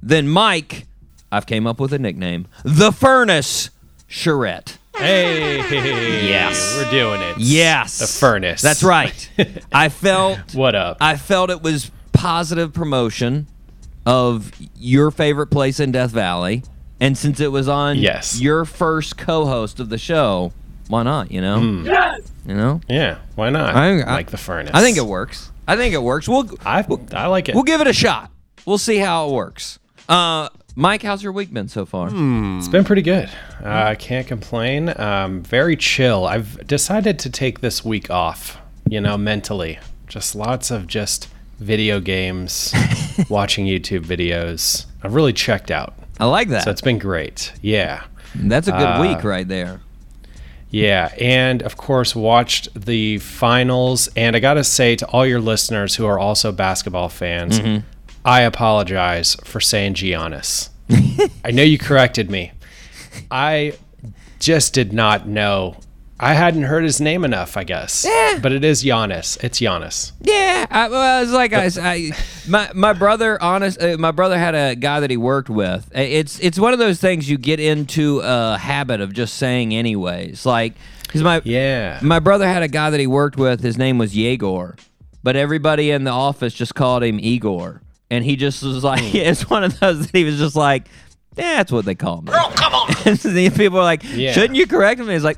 than Mike. I've came up with a nickname. The Furnace Charrette. Hey. Yes. We're doing it. Yes. The Furnace. That's right. I felt... What up? I felt it was positive promotion of your favorite place in Death Valley. And since it was on your first co-host of the show, why not, you know? Mm. Yes! You know? Yeah, why not? I like the Furnace. I think it works. I like it. We'll give it a shot. We'll see how it works. Mike, how's your week been so far? It's been pretty good. I can't complain. Very chill. I've decided to take this week off, you know, mentally. Just lots of just video games, watching YouTube videos. I've really checked out. I like that. So it's been great. Yeah. That's a good week right there. Yeah. And, of course, watched the finals. And I got to say to all your listeners who are also basketball fans, I apologize for saying Giannis. I know you corrected me. I just did not know. I hadn't heard his name enough, I guess. Yeah. But it is Giannis. It's Giannis. Yeah. My brother had a guy that he worked with. It's one of those things you get into a habit of just saying anyways. Like, because my brother had a guy that he worked with. His name was Yegor, but everybody in the office just called him Igor, and he just was like, it's one of those that he was just like, that's what they call me. Girl, come on. And these people are like, shouldn't you correct me? He's like,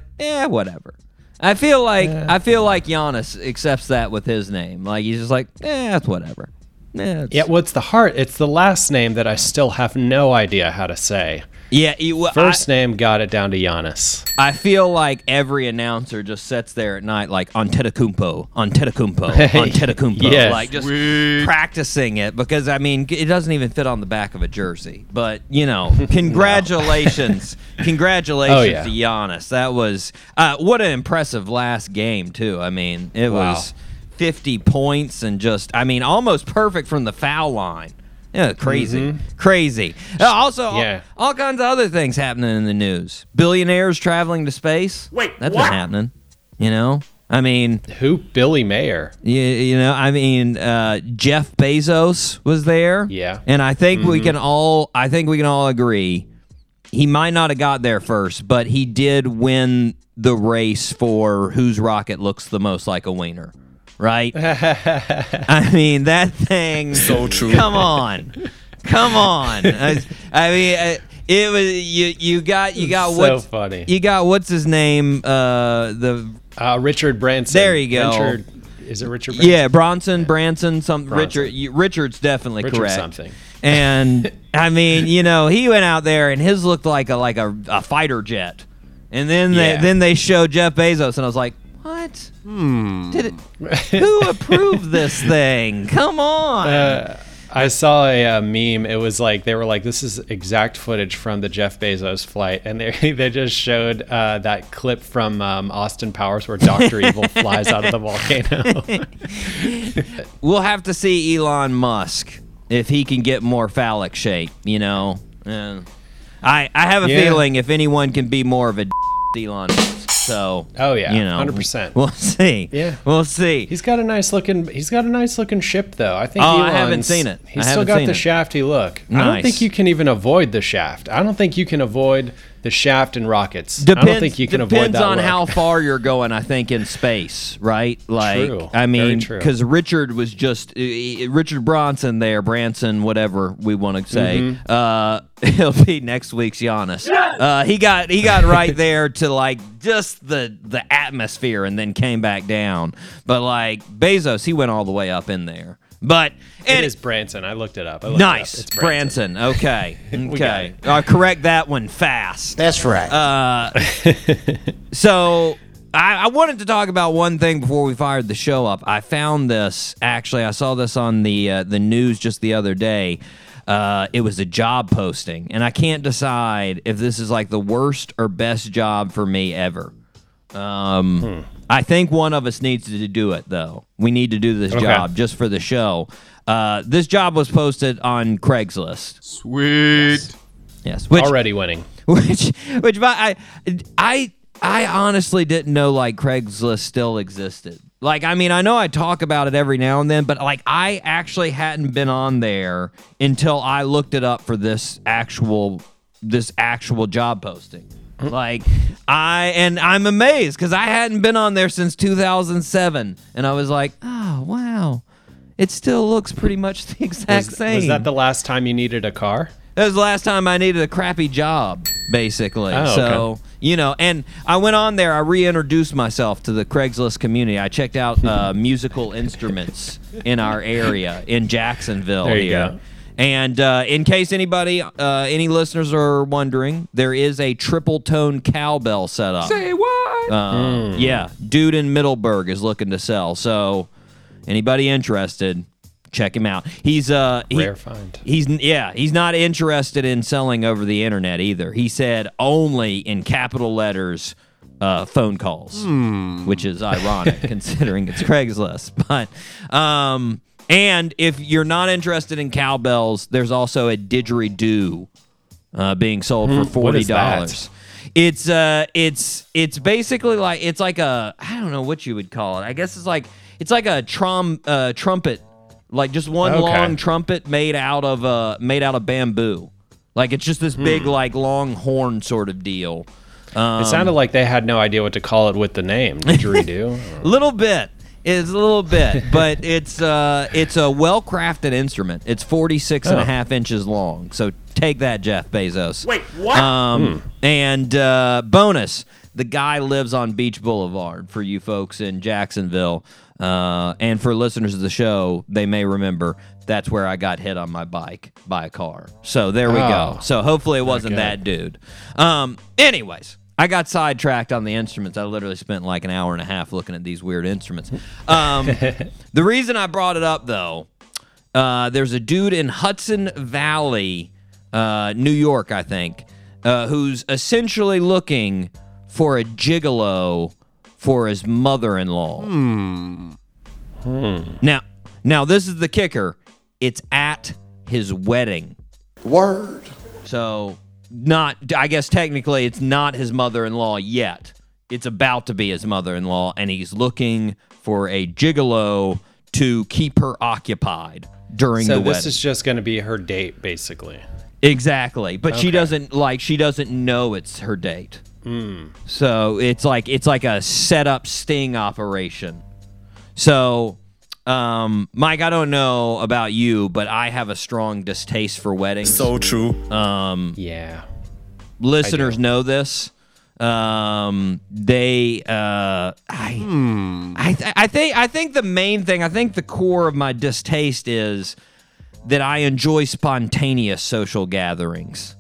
whatever. I feel like Giannis accepts that with his name. Like, he's just like, that's whatever. It's the heart. It's the last name that I still have no idea how to say. Yeah. First name got it down to Giannis. I feel like every announcer just sits there at night like, Antetokounmpo. Yes. Like, just practicing it because, I mean, it doesn't even fit on the back of a jersey. But, you know, congratulations. To Giannis. That was what an impressive last game, too. I mean, it was 50 points and just, I mean, almost perfect from the foul line. Yeah, crazy. Also, all kinds of other things happening in the news. Billionaires traveling to space. Wait, that's what's happening? You know, I mean, who? Billy Mayer. Yeah, you know, I mean, Jeff Bezos was there. Yeah, and I think we can all agree he might not have got there first, but he did win the race for whose rocket looks the most like a wiener. Right? I mean, that thing... So true. Come on. I mean, it was... You got what's... So funny. You got what's his name? Richard Branson. There you go. Is it Richard Branson? Yeah, Branson. Richard's definitely correct. Something. And, I mean, you know, he went out there and his looked like a fighter jet. And then they showed Jeff Bezos and I was like, what? Who approved this thing? Come on. I saw a meme. It was like, they were like, this is exact footage from the Jeff Bezos flight. And they just showed that clip from Austin Powers where Dr. Evil flies out of the volcano. We'll have to see Elon Musk if he can get more phallic shape, you know. I have a feeling if anyone can be more of a Elon Musk. So, 100%. We'll see. Yeah, we'll see. He's got a nice looking ship, though. I think. I haven't seen it. He's still got the shafty look. Nice. I don't think you can even avoid the shaft. I don't think you can avoid the shaft and rockets. Depends on how far you're going. I think in space, right? Like, true. I mean, because Richard was just Richard Branson, whatever we want to say. He'll be next week's Giannis. Yes! He got right there to like just the atmosphere and then came back down. But like Bezos, he went all the way up in there. But it is Branson. I looked it up. Nice. It's Branson. Okay. Correct that one fast. That's right. So I wanted to talk about one thing before we fired the show up. I found this. Actually, I saw this on the news just the other day. It was a job posting, and I can't decide if this is like the worst or best job for me ever. I think one of us needs to do it, though. We need to do this job just for the show. This job was posted on Craigslist. Sweet. Yes. Which, already winning. Which, but I honestly didn't know like Craigslist still existed. Like, I mean, I know I talk about it every now and then, but like I actually hadn't been on there until I looked it up for this actual job posting. Like, I'm amazed because I hadn't been on there since 2007, and I was like, oh wow, it still looks pretty much the exact same. Was that the last time you needed a car? That was the last time I needed a crappy job, basically. Oh, okay. So, you know, and I went on there. I reintroduced myself to the Craigslist community. I checked out musical instruments in our area in Jacksonville. There you go. And in case anybody, any listeners are wondering, there is a triple tone cowbell set up. Say what? Yeah, dude in Middleburg is looking to sell. So anybody interested, check him out. He's rare find. He's not interested in selling over the internet either. He said only in capital letters. Phone calls, which is ironic considering it's Craigslist. But and if you're not interested in cowbells, there's also a didgeridoo being sold for $40. It's basically like it's like a I don't know what you would call it. I guess it's like a trumpet, like just one long trumpet made out of bamboo. Like it's just this big like long horn sort of deal. It sounded like they had no idea what to call it with the name. Didgeridoo? A little bit, but it's a well-crafted instrument. It's 46 and a half inches long, so take that, Jeff Bezos. Wait, what? And bonus, the guy lives on Beach Boulevard for you folks in Jacksonville. And for listeners of the show, they may remember that's where I got hit on my bike by a car. So there we go. So hopefully it wasn't that dude. Anyways, I got sidetracked on the instruments. I literally spent like an hour and a half looking at these weird instruments. The reason I brought it up, though, there's a dude in Hudson Valley, New York, I think, who's essentially looking for a gigolo for his mother-in-law. Now this is the kicker. It's at his wedding. Word. So not, I guess technically it's not his mother-in-law yet. It's about to be his mother-in-law, and he's looking for a gigolo to keep her occupied during the wedding. So this is just going to be her date, basically. Exactly, but she doesn't know it's her date. So it's like a setup sting operation. So, Mike, I don't know about you, but I have a strong distaste for weddings. So true. Yeah. Listeners know this. I think the main thing, I think the core of my distaste is that I enjoy spontaneous social gatherings.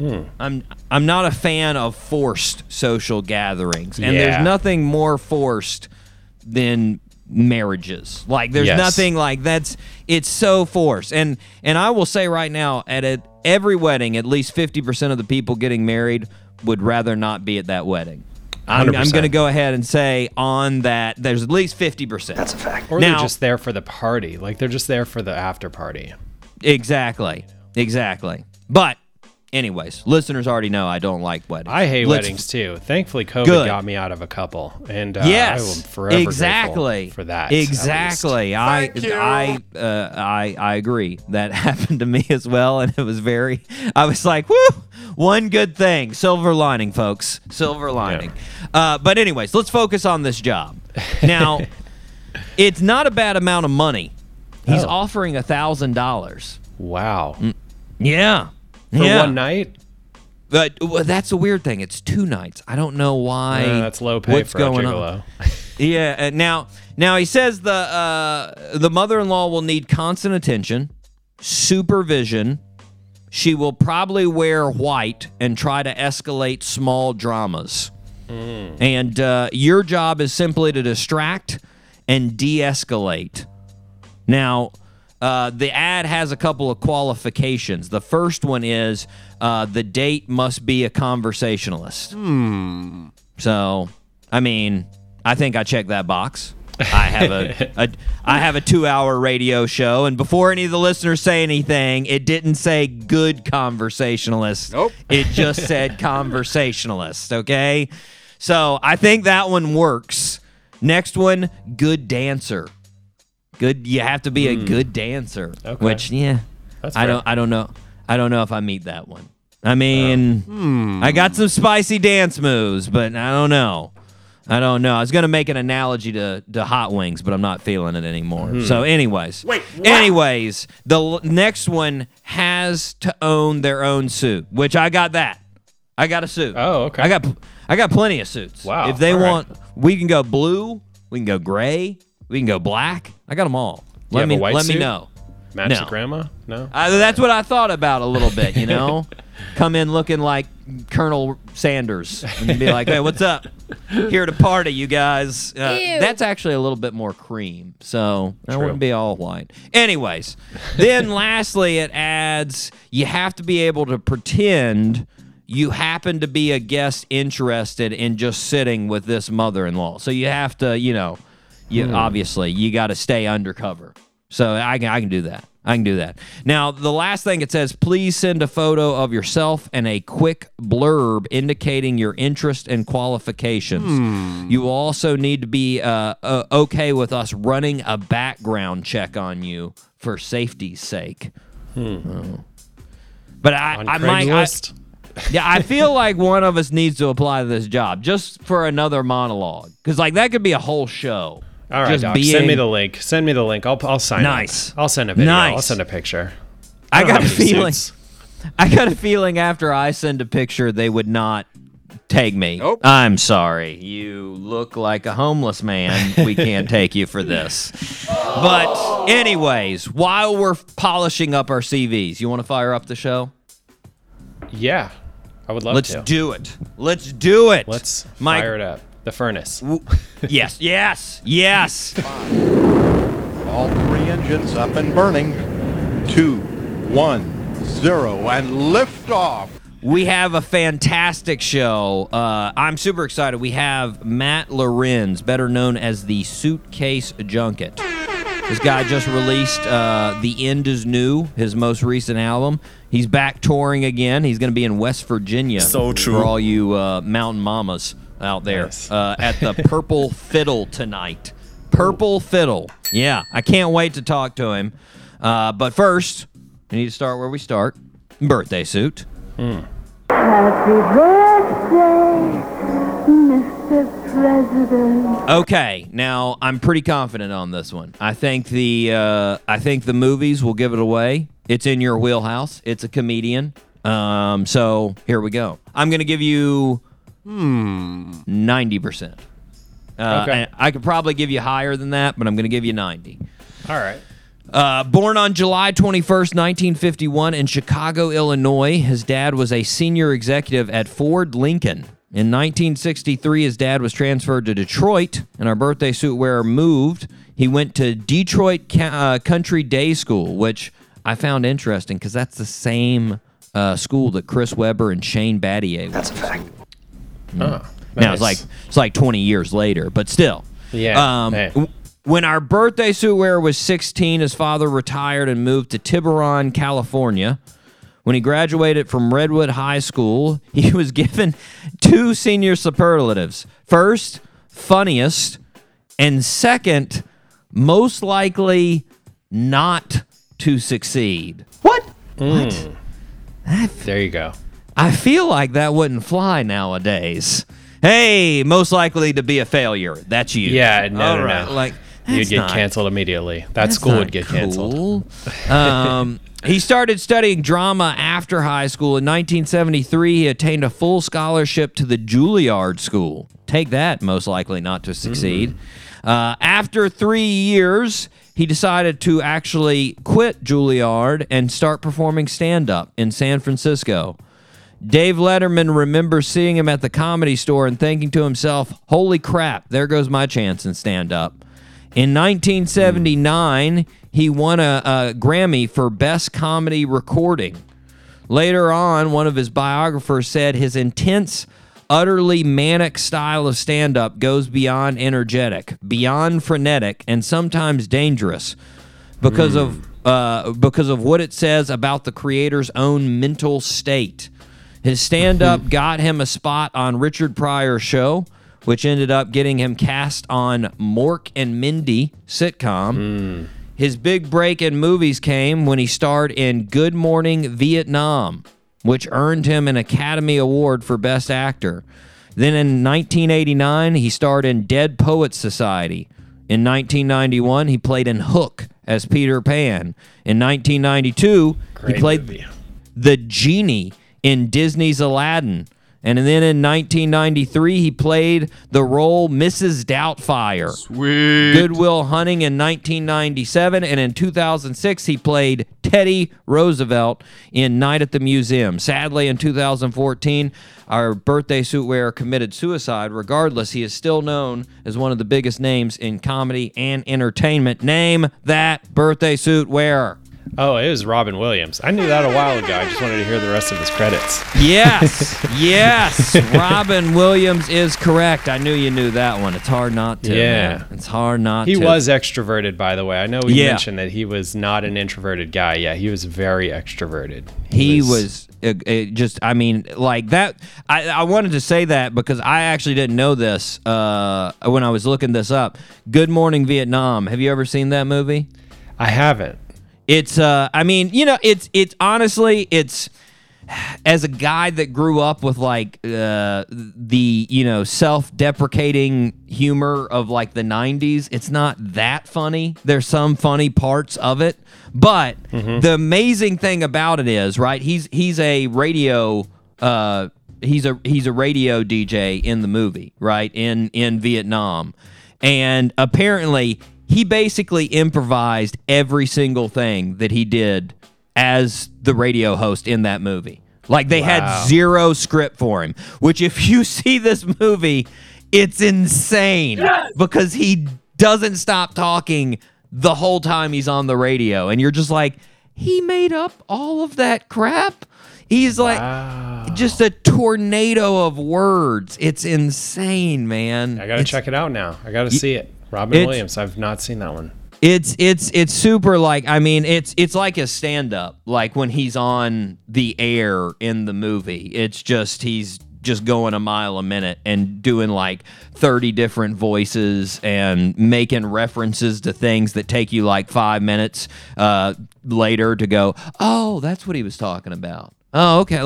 I'm not a fan of forced social gatherings, and there's nothing more forced than marriages. Like there's nothing like that's. It's so forced, and I will say right now, at every wedding, at least 50% of the people getting married would rather not be at that wedding. I'm going to go ahead and say on that, there's at least 50%. That's a fact. Or they're just there for the party. Like they're just there for the after party. Exactly. But. Anyways, listeners already know I don't like weddings. I hate weddings, too. Thankfully, COVID got me out of a couple, and I will forever grateful for that. Exactly. I agree. That happened to me as well, and it was very... I was like, woo! One good thing. Silver lining, folks. Silver lining. Yeah. But anyways, let's focus on this job. Now, it's not a bad amount of money. He's offering $1,000. Wow. Yeah. For one night? But that's a weird thing. It's two nights. I don't know why. That's low pay for a gigolo. Yeah. Now he says the mother-in-law will need constant attention, supervision. She will probably wear white and try to escalate small dramas. And your job is simply to distract and de-escalate. Now, the ad has a couple of qualifications. The first one is the date must be a conversationalist. So, I mean, I think I checked that box. I have a 2-hour radio show, and before any of the listeners say anything, it didn't say good conversationalist. Nope. It just said conversationalist, okay? So I think that one works. Next one, good dancer. You have to be a good dancer. Okay. Which, yeah. That's fair. I don't know if I meet that one. I mean, I got some spicy dance moves, but I don't know. I was going to make an analogy to hot wings, but I'm not feeling it anymore. So anyways. Wait, what? Anyways, the next one has to own their own suit, which I got that. I got a suit. Oh, okay. I got plenty of suits. Wow. If they want, we can go blue, we can go gray, we can go black. I got them all. Let me know. Match the grandma? No. That's what I thought about a little bit, you know? Come in looking like Colonel Sanders and be like, hey, what's up? Here to party, you guys. That's actually a little bit more cream, so I wouldn't be all white. Anyways, then lastly, it adds you have to be able to pretend you happen to be a guest interested in just sitting with this mother-in-law. So you have to, obviously, you got to stay undercover. So I can do that. I can do that. Now, the last thing it says, please send a photo of yourself and a quick blurb indicating your interest and qualifications. You also need to be okay with us running a background check on you for safety's sake. But I might... I feel like one of us needs to apply to this job just for another monologue. Because that could be a whole show. All right, Doc, send me the link. I'll sign up. I'll send a video. Nice. I'll send a picture. I got a feeling. I got a feeling after I send a picture, they would not take me. Nope. I'm sorry. You look like a homeless man. We can't take you for this. But anyways, while we're polishing up our CVs, you want to fire up the show? Yeah, I would love to. Let's do it. Let's fire it up. The furnace. Yes. All three engines up and burning. 2, 1, 0, and lift off. We have a fantastic show. I'm super excited. We have Matt Lorenz, better known as the Suitcase Junket. This guy just released The End Is New, his most recent album. He's back touring again. He's going to be in West Virginia. So true. For all you mountain mamas out there. Nice. At the Purple Fiddle tonight. Purple Fiddle. Yeah, I can't wait to talk to him. But first, we need to start where we start. Birthday suit. Happy birthday, Mr. President. Okay, now I'm pretty confident on this one. I think the movies will give it away. It's in your wheelhouse. It's a comedian. So here we go. I'm going to give you 90%. Okay. I could probably give you higher than that, but I'm going to give you 90. All right. Born on July 21st, 1951 in Chicago, Illinois. His dad was a senior executive at Ford Lincoln. In 1963, his dad was transferred to Detroit, and our birthday suit wearer moved. He went to Detroit Country Day School, which I found interesting because that's the same school that Chris Webber and Shane Battier. That's a fact. Nice. Now it's like 20 years later, but still. Yeah. When our birthday suit wearer was 16, his father retired and moved to Tiburon, California. When he graduated from Redwood High School, he was given 2 senior superlatives. First, funniest, and second, most likely not to succeed. What? There you go. I feel like that wouldn't fly nowadays. Hey, most likely to be a failure. That's you. Yeah, no. You'd get canceled immediately. That school would get canceled. He started studying drama after high school. In 1973, he attained a full scholarship to the Juilliard School. Take that, most likely not to succeed. After 3 years, he decided to actually quit Juilliard and start performing stand-up in San Francisco. Dave Letterman remembers seeing him at the Comedy Store and thinking to himself, holy crap, there goes my chance in stand-up. In 1979, he won a Grammy for Best Comedy Recording. Later on, one of his biographers said his intense, utterly manic style of stand-up goes beyond energetic, beyond frenetic, and sometimes dangerous because of what it says about the creator's own mental state. His stand-up got him a spot on Richard Pryor's show, which ended up getting him cast on Mork and Mindy sitcom. His big break in movies came when he starred in Good Morning, Vietnam, which earned him an Academy Award for Best Actor. Then in 1989, he starred in Dead Poets Society. In 1991, he played in Hook as Peter Pan. In 1992, he played the Genie in Disney's Aladdin. And then in 1993, he played the role Mrs. Doubtfire. Sweet. Good Will Hunting in 1997. And in 2006, he played Teddy Roosevelt in Night at the Museum. Sadly, in 2014, our birthday suit wearer committed suicide. Regardless, he is still known as one of the biggest names in comedy and entertainment. Name that birthday suit wearer. Oh, it was Robin Williams. I knew that a while ago. I just wanted to hear the rest of his credits. Yes. Yes. Robin Williams is correct. I knew you knew that one. It's hard not to. Yeah. Man. It's hard not to. He was extroverted, by the way. I know we mentioned that he was not an introverted guy. Yeah, he was very extroverted. I wanted to say that because I actually didn't know this when I was looking this up. Good Morning, Vietnam. Have you ever seen that movie? I haven't. It's, it's honestly, as a guy that grew up with, self-deprecating humor of, the 90s, it's not that funny. There's some funny parts of it, but the amazing thing about it is, right, he's a radio DJ in the movie, right, in Vietnam, and apparently he basically improvised every single thing that he did as the radio host in that movie. They had zero script for him, which if you see this movie, it's insane because he doesn't stop talking the whole time he's on the radio. And you're just like, he made up all of that crap? He's just a tornado of words. It's insane, man. I got to check it out now. I got to see it. Robin Williams, I've not seen that one. It's super it's like his stand-up, when he's on the air in the movie. It's just, he's just going a mile a minute and doing 30 different voices and making references to things that take you 5 minutes later to go, oh, that's what he was talking about. Oh, okay.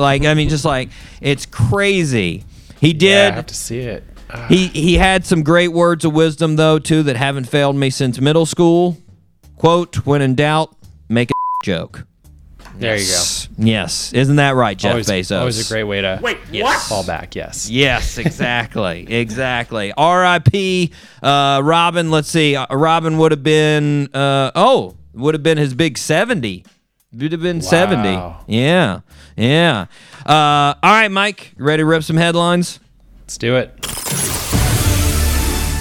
It's crazy. He did. Yeah, I have to see it. He had some great words of wisdom, though, too, that haven't failed me since middle school. Quote, when in doubt, make a joke. There you go. Yes. Isn't that right, Jeff Bezos? Always a great way to fall back, yes. Yes, exactly. Exactly. R.I.P. Robin, let's see. Robin would have been, his big 70. Would have been 70. Yeah. Yeah. All right, Mike, you ready to rip some headlines? Let's do it.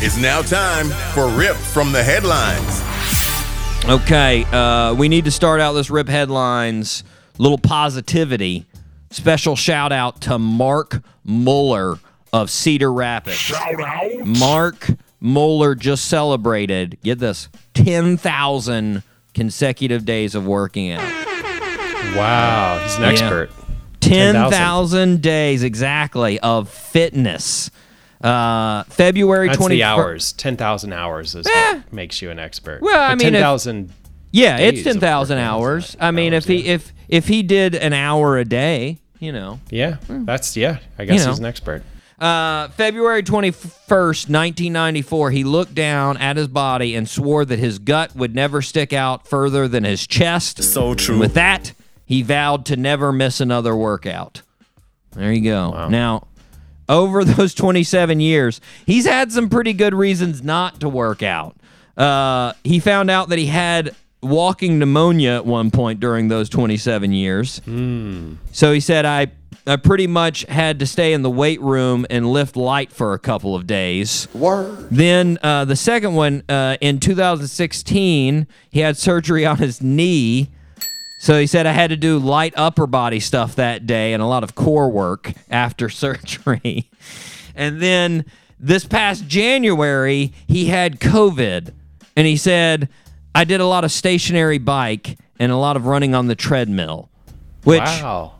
It's now time for Rip from the Headlines. Okay, we need to start out this Rip Headlines, little positivity. Special shout out to Mark Mueller of Cedar Rapids. Shout out. Mark Mueller just celebrated, get this, 10,000 consecutive days of working out. Wow, he's an expert. 10,000 days, exactly, of fitness. February 21st. That's the hours. 10,000 hours is what makes you an expert. Well, I mean, 10,000. Yeah, it's 10,000 hours. I mean, if he did an hour a day, Yeah, I guess he's an expert. February 21st, 1994, he looked down at his body and swore that his gut would never stick out further than his chest. So true. And with that, he vowed to never miss another workout. There you go. Wow. Now, over those 27 years, he's had some pretty good reasons not to work out. He found out that he had walking pneumonia at one point during those 27 years. So he said, I I pretty much had to stay in the weight room and lift light for a couple of days. Word. Then the second one, in 2016, he had surgery on his knee. So he said I had to do light upper body stuff that day and a lot of core work after surgery. And then this past January, he had COVID. And he said, I did a lot of stationary bike and a lot of running on the treadmill. Which, wow.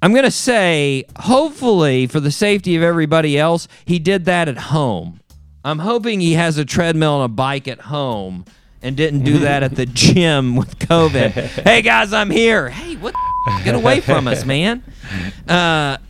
I'm going to say, hopefully, for the safety of everybody else, he did that at home. I'm hoping he has a treadmill and a bike at home and didn't do that at the gym with COVID. Hey, guys, I'm here. Hey, what the get away from us, man. And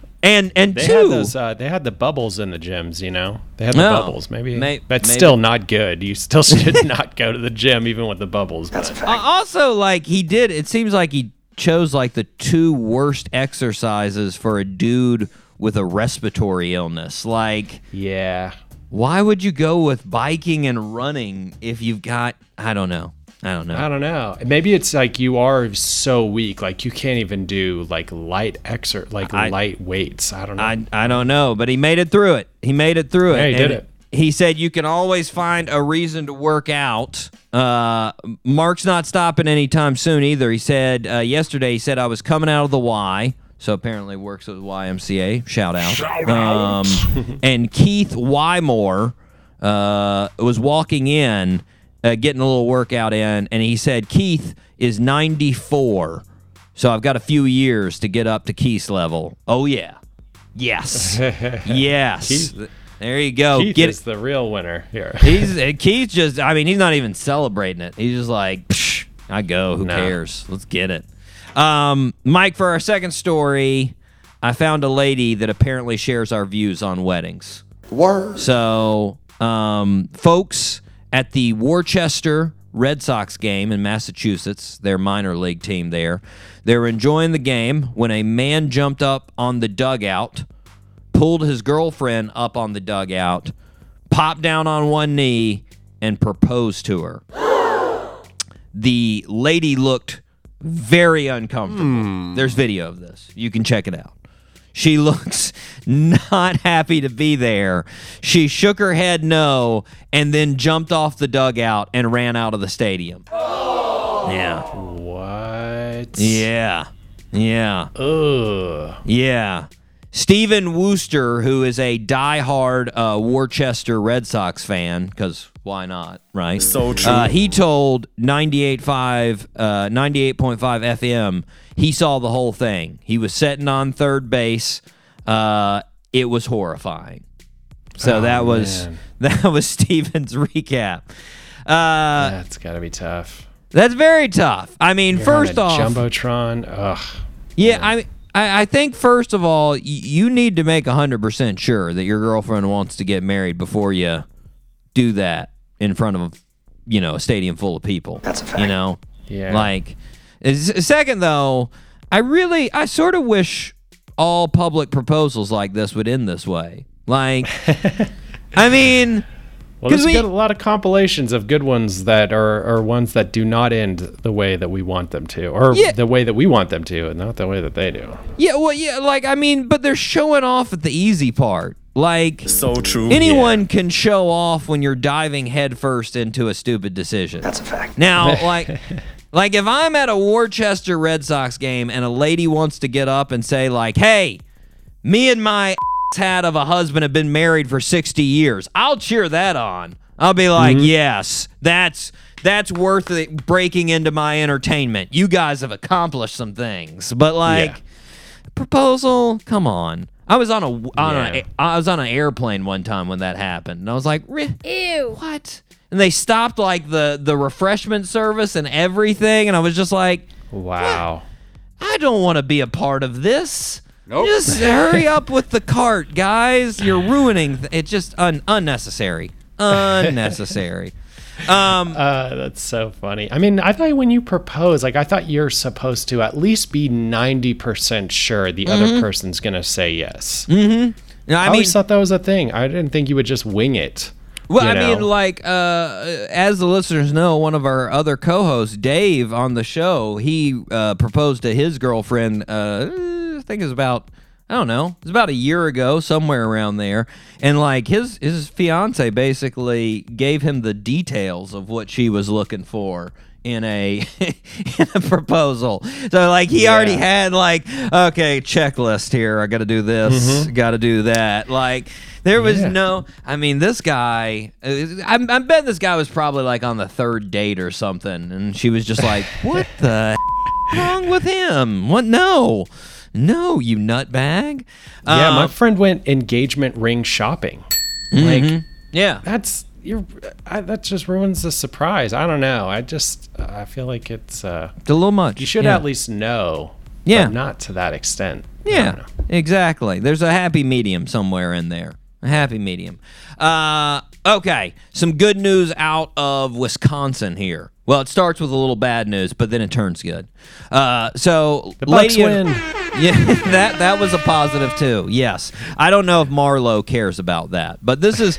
they two... they had the bubbles in the gyms, you know? They had the bubbles. Maybe that's still not good. You still should not go to the gym even with the bubbles. That's but. Also, like, he did... It seems like he chose, like, the two worst exercises for a dude with a respiratory illness. Like... Yeah. Why would you go with biking and running if you've got... I don't know. Maybe it's like you are so weak, like you can't even do like light weights. I don't know. I don't know, but he made it through it. He did it. He said you can always find a reason to work out. Mark's not stopping anytime soon either. He said yesterday, he said I was coming out of the Y. So apparently works with YMCA. Shout out. And Keith Wymore was walking in. Getting a little workout in, and he said Keith is 94, so I've got a few years to get up to Keith's level. Oh yeah, yes. Keith, there you go. Keith is the real winner here. Keith just—I mean, he's not even celebrating it. He's just like, psh, I go. Who cares? Let's get it. Mike, for our second story, I found a lady that apparently shares our views on weddings. Word. So, folks. At the Worcester Red Sox game in Massachusetts, their minor league team there, they were enjoying the game when a man jumped up on the dugout, pulled his girlfriend up on the dugout, popped down on one knee, and proposed to her. The lady looked very uncomfortable. There's video of this. You can check it out. She looks not happy to be there. She shook her head no and then jumped off the dugout and ran out of the stadium. Oh. Yeah. What? Yeah. Yeah. Ugh. Yeah. Stephen Wooster, who is a diehard Worcester Red Sox fan, because why not, right? So true. He told 98.5 FM, he saw the whole thing. He was sitting on third base. It was horrifying. So that was Stephen's recap. That's got to be tough. That's very tough. I mean, first off, Jumbotron. Ugh. Yeah, man. I think, first of all, you need to make 100% sure that your girlfriend wants to get married before you do that in front of, you know, a stadium full of people. That's a fact. You know? Yeah. Like, second, though, I sort of wish all public proposals like this would end this way. Like, I mean... Well, there's got a lot of compilations of good ones that are ones that do not end the way that we want them to, or the way that we want them to, and not the way that they do. Yeah, well, yeah, like, I mean, but they're showing off at the easy part. Like, so true. Anyone can show off when you're diving headfirst into a stupid decision. That's a fact. Now, like if I'm at a Worcester Red Sox game and a lady wants to get up and say, like, hey, me and my... hat of a husband have been married for 60 years. I'll cheer that on. I'll be like, yes, that's worth it, breaking into my entertainment. You guys have accomplished some things. But like proposal, come on. I was on an airplane one time when that happened. And I was like, ew. What? And they stopped like the refreshment service and everything, and I was just like, wow. What? I don't want to be a part of this. Nope. Just hurry up with the cart, guys. You're ruining it's just unnecessary. Unnecessary. That's so funny. I mean, I thought when you propose, like, I thought you're supposed to at least be 90% sure the other person's going to say yes. Mm-hmm. No, I always thought that was a thing. I didn't think you would just wing it. Well, I mean, like, as the listeners know, one of our other co-hosts, Dave, on the show, he proposed to his girlfriend, I think it was about I don't know, it's about a year ago, somewhere around there. And like his fiance basically gave him the details of what she was looking for in a in a proposal. So like he already had like, okay, checklist here, I gotta do this, gotta do that. Like there was no, I mean, this guy, I bet this guy was probably like on the third date or something, and she was just like, what the wrong with him? What? No, you nutbag. Yeah, my friend went engagement ring shopping. Like, yeah, that just ruins the surprise. I don't know. I feel like it's a little much. You should at least know. Yeah, but not to that extent. Yeah, exactly. There's a happy medium somewhere in there. A happy medium. Okay, some good news out of Wisconsin here. Well, it starts with a little bad news, but then it turns good. So the Bucks win. Yeah, that was a positive too. Yes, I don't know if Marlo cares about that, but this is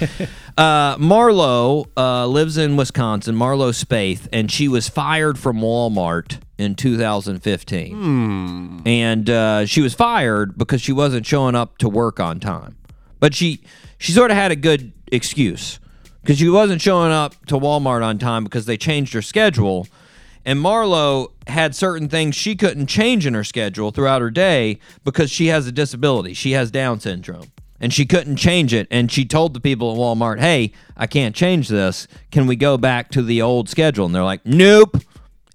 Marlo lives in Wisconsin. Marlo Spaeth, and she was fired from Walmart in 2015, and she was fired because she wasn't showing up to work on time. But she sort of had a good excuse, because she wasn't showing up to Walmart on time because they changed her schedule. And Marlo had certain things she couldn't change in her schedule throughout her day because she has a disability. She has Down syndrome. And she couldn't change it. And she told the people at Walmart, hey, I can't change this. Can we go back to the old schedule? And they're like, nope.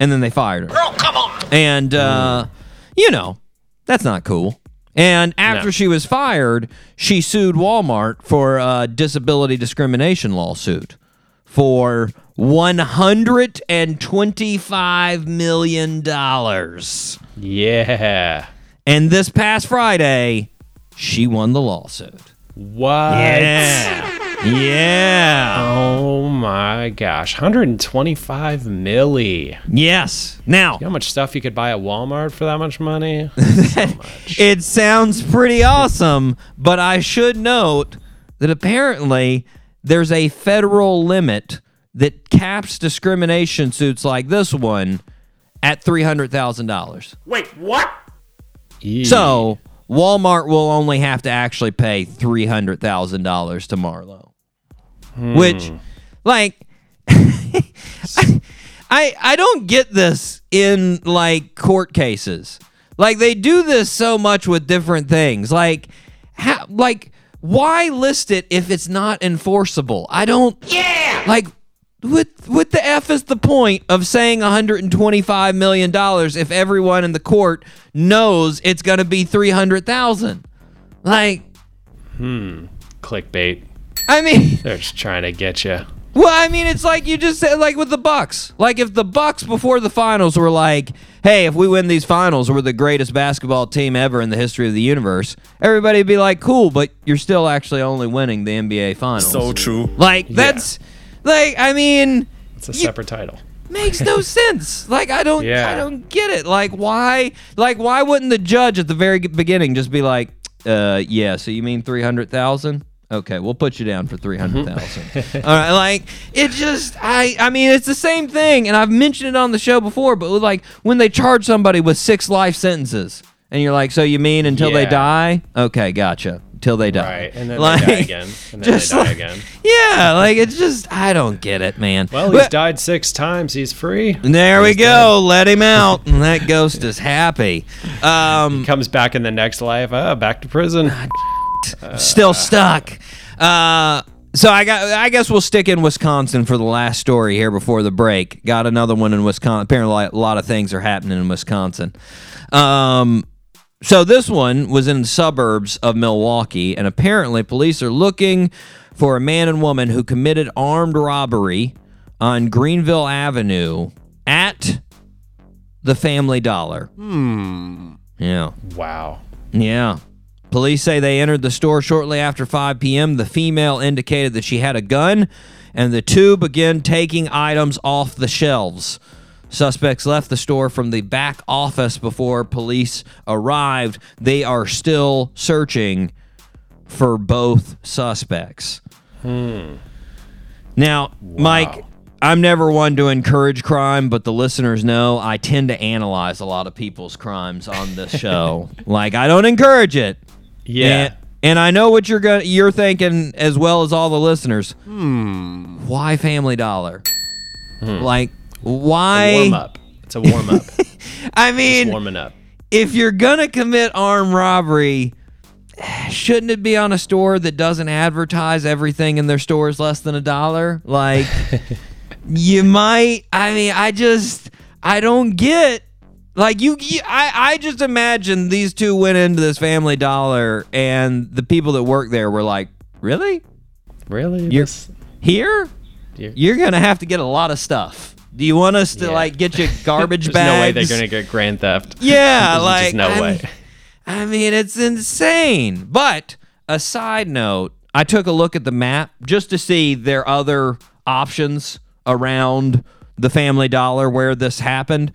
And then they fired her. Girl, come on. And, you know, that's not cool. And after she was fired, she sued Walmart for a disability discrimination lawsuit for $125 million. Yeah. And this past Friday, she won the lawsuit. What? Yeah. Yeah. Oh, my gosh. $125 milli. Yes. Now, you know how much stuff you could buy at Walmart for that much money? So much. It sounds pretty awesome, but I should note that apparently there's a federal limit that caps discrimination suits like this one at $300,000. Wait, what? Ew. So Walmart will only have to actually pay $300,000 to Marlo. Which, like, I don't get this in, like, court cases. Like, they do this so much with different things. Like, why list it if it's not enforceable? I don't... Yeah! Like... What the F is the point of saying $125 million if everyone in the court knows it's going to be $300,000? Like... Clickbait. I mean... They're just trying to get you. Well, I mean, it's like you just said, like with the Bucks. Like if the Bucks before the finals were like, hey, if we win these finals, we're the greatest basketball team ever in the history of the universe, everybody would be like, cool, but you're still actually only winning the NBA finals. So true. Like, that's... Yeah. Like, I mean... It's a separate title. Makes no sense. Like, I don't get it. Like, why? Like, why wouldn't the judge at the very beginning just be like, yeah, so you mean 300,000? Okay, we'll put you down for 300,000. All right, like, it just... I mean, it's the same thing, and I've mentioned it on the show before, but, like, when they charge somebody with 6 life sentences, and you're like, so you mean until they die? Okay, gotcha. Till they die. Right, and then like, they die again. And then they die again. Yeah, like, it's just, I don't get it, man. Well, he's died 6 times. He's free. There we go. Dead. Let him out. And that ghost is happy. He comes back in the next life. Back to prison. Still stuck. So I guess we'll stick in Wisconsin for the last story here before the break. Got another one in Wisconsin. Apparently, a lot of things are happening in Wisconsin. So this one was in the suburbs of Milwaukee, and apparently police are looking for a man and woman who committed armed robbery on Greenville Avenue at the Family Dollar. Yeah. Wow. Yeah. Police say they entered the store shortly after 5 p.m. The female indicated that she had a gun, and the two began taking items off the shelves. Suspects left the store from the back office before police arrived. They are still searching for both suspects. Now, wow. Mike, I'm never one to encourage crime, but the listeners know I tend to analyze a lot of people's crimes on this show. Like, I don't encourage it, Yeah. And I know what you're thinking as well as all the listeners. Why Family Dollar? Like, why? Warm up. It's a warm up. I mean, it's warming up. If you're gonna commit armed robbery, shouldn't it be on a store that doesn't advertise everything in their stores less than $1? Like, you might. I mean, I don't get. Like, I just imagine these two went into this Family Dollar, and the people that work there were like, really? Really? Here? You're going to have to get a lot of stuff. Do you want us to, like, get you garbage bags? No way they're going to get grand theft. Yeah, like, I mean, it's insane. But, a side note, I took a look at the map just to see their other options around the Family Dollar where this happened.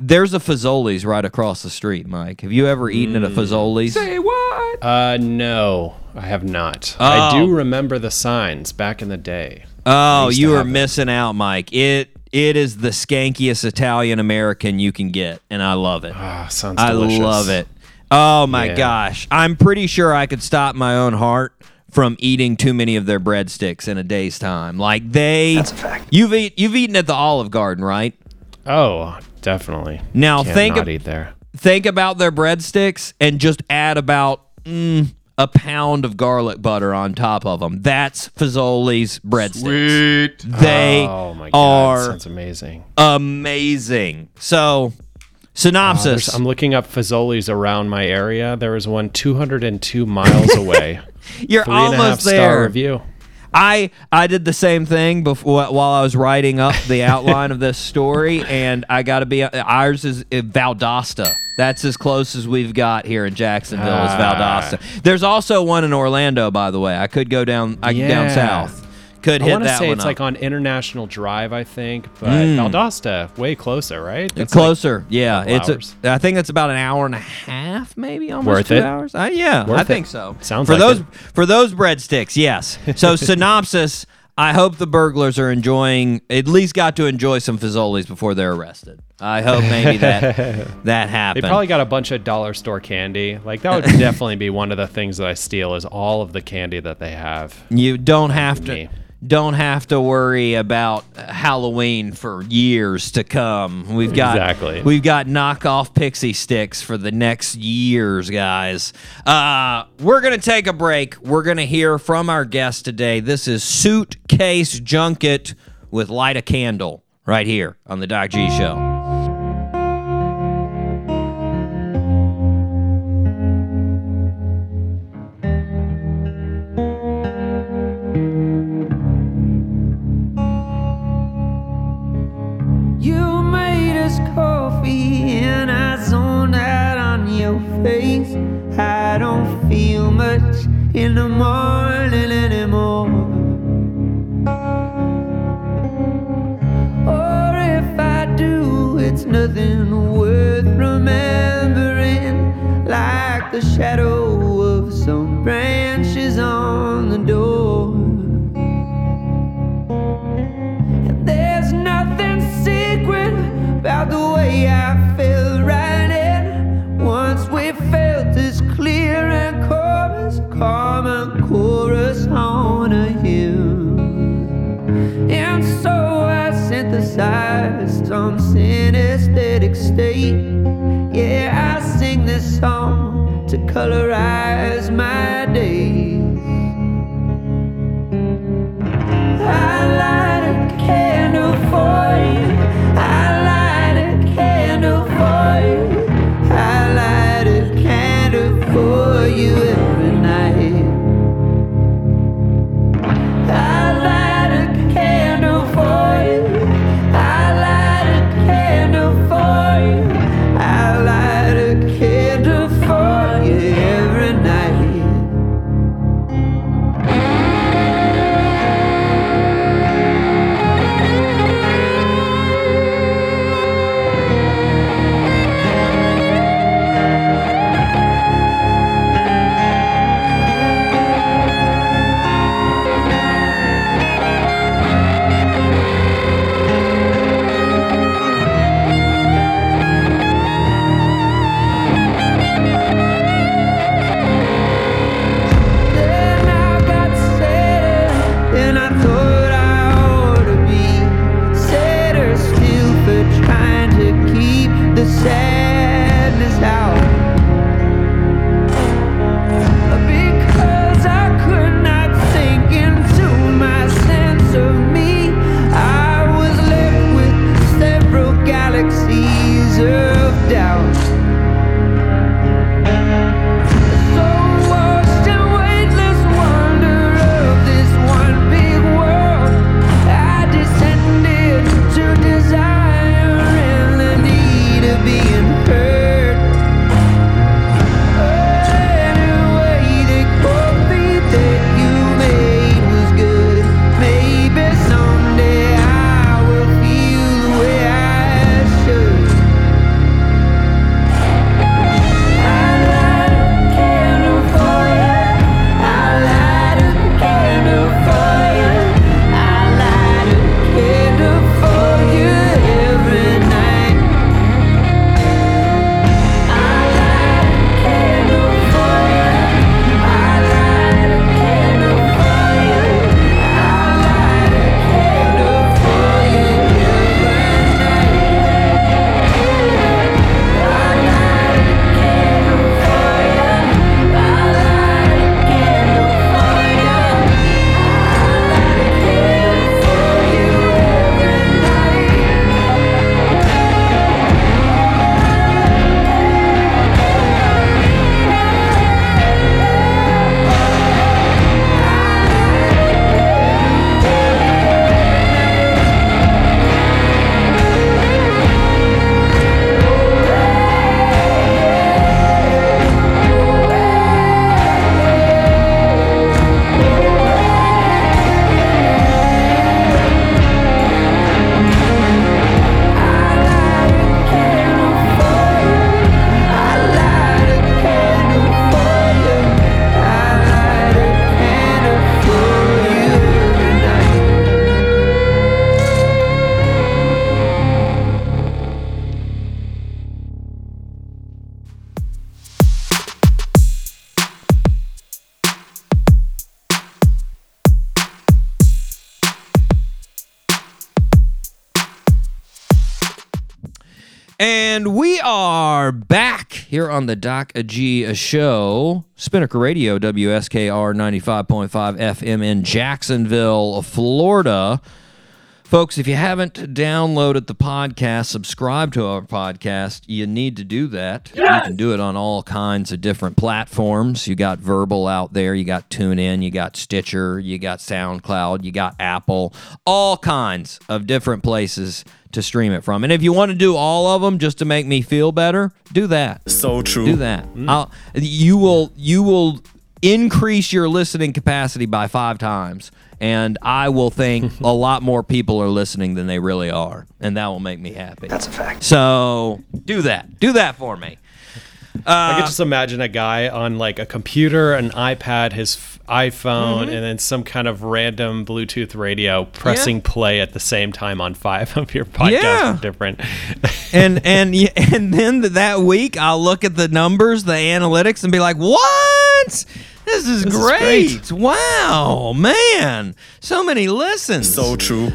There's a Fazoli's right across the street, Mike. Have you ever eaten at a Fazoli's? Say what? No, I have not. Oh. I do remember the signs back in the day. Oh, you are missing out, Mike. It is the skankiest Italian-American you can get, and I love it. Ah, sounds delicious. I love it. Oh, my gosh. I'm pretty sure I could stop my own heart from eating too many of their breadsticks in a day's time. Like, that's a fact. You've eaten at the Olive Garden, right? Oh, definitely. Now think about their breadsticks and just add about a pound of garlic butter on top of them. That's Fazoli's breadsticks. Sweet. They are. That sounds amazing. Amazing. So, synopsis. I'm looking up Fazoli's around my area. There is one 202 miles away. You're almost there. 3.5-star review. I did the same thing before while I was writing up the outline of this story, and I got to be ours is Valdosta. That's as close as we've got here in Jacksonville is Valdosta. There's also one in Orlando, by the way. I could go down down south. Could hit that one. I want to say it's like on International Drive, I think, but Valdosta way closer, right? It's closer. Like, yeah, I think it's about an hour and a half, maybe almost worth 2 hours. I think so. Sounds like it. For those breadsticks, yes. So synopsis: I hope the burglars are got to enjoy some Fazoli's before they're arrested. I hope maybe that happened. They probably got a bunch of dollar store candy. Like, that would definitely be one of the things that I steal is all of the candy that they have. You don't have to. Don't have to worry about Halloween for years to come. We've got knockoff pixie sticks for the next years, guys. We're going to take a break. We're going to hear from our guest today. This is Suitcase Junket with Light a Candle right here on the Doc G Show. I don't feel much in the morning anymore. Or if I do, it's nothing worth remembering, like the shadow of some branches on the door. And there's nothing secret about the way I feel right in. Once we felt this clear and chorus, calm and chorus on a hill. And so I synthesized some synesthetic state. Yeah, I sing this song to colorize my days. I light a candle for you. You every night I light a candle for you. I light a candle for you. I light a candle for you every night. And we are back here on the Doc G Show, Spinnaker Radio, WSKR 95.5 FM in Jacksonville, Florida. Folks, if you haven't downloaded the podcast, subscribe to our podcast, you need to do that. Yes! You can do it on all kinds of different platforms. You got Verbal out there, you got TuneIn, you got Stitcher, you got SoundCloud, you got Apple, all kinds of different places to stream it from. And if you want to do all of them just to make me feel better, do that. So true. Do that. You will increase your listening capacity by 5 times. And I will think a lot more people are listening than they really are. And that will make me happy. That's a fact. So do that. Do that for me. I could just imagine a guy on like a computer, an iPad, his iPhone, and then some kind of random Bluetooth radio pressing play at the same time on 5 of your podcasts. Yeah. Different. and then that week, I'll look at the numbers, the analytics, and be like, what? This is great. Wow, man. So many listens. So true.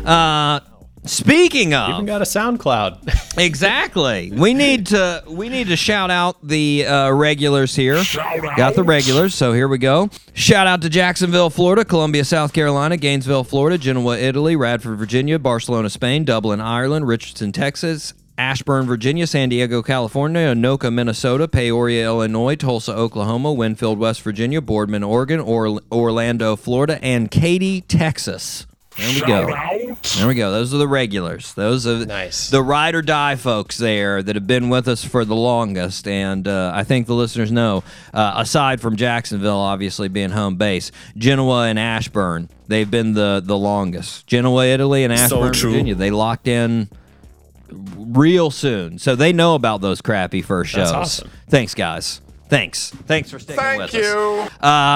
Speaking of, even got a SoundCloud. Exactly. We need to shout out the regulars here. Got the regulars, so here we go. Shout out to Jacksonville, Florida, Columbia, South Carolina, Gainesville, Florida, Genoa, Italy, Radford, Virginia, Barcelona, Spain, Dublin, Ireland, Richardson, Texas, Ashburn, Virginia, San Diego, California, Anoka, Minnesota, Peoria, Illinois, Tulsa, Oklahoma, Winfield, West Virginia, Boardman, Oregon, Orlando, Florida, and Katy, Texas. There we go. There we go. Those are the regulars. Those are the ride or die folks there that have been with us for the longest. And I think the listeners know, aside from Jacksonville, obviously being home base, Genoa and Ashburn, they've been the longest. Genoa, Italy, and Ashburn, Virginia, they locked in real soon, so they know about those crappy first shows. That's awesome. Thanks, guys. Thanks for sticking with us.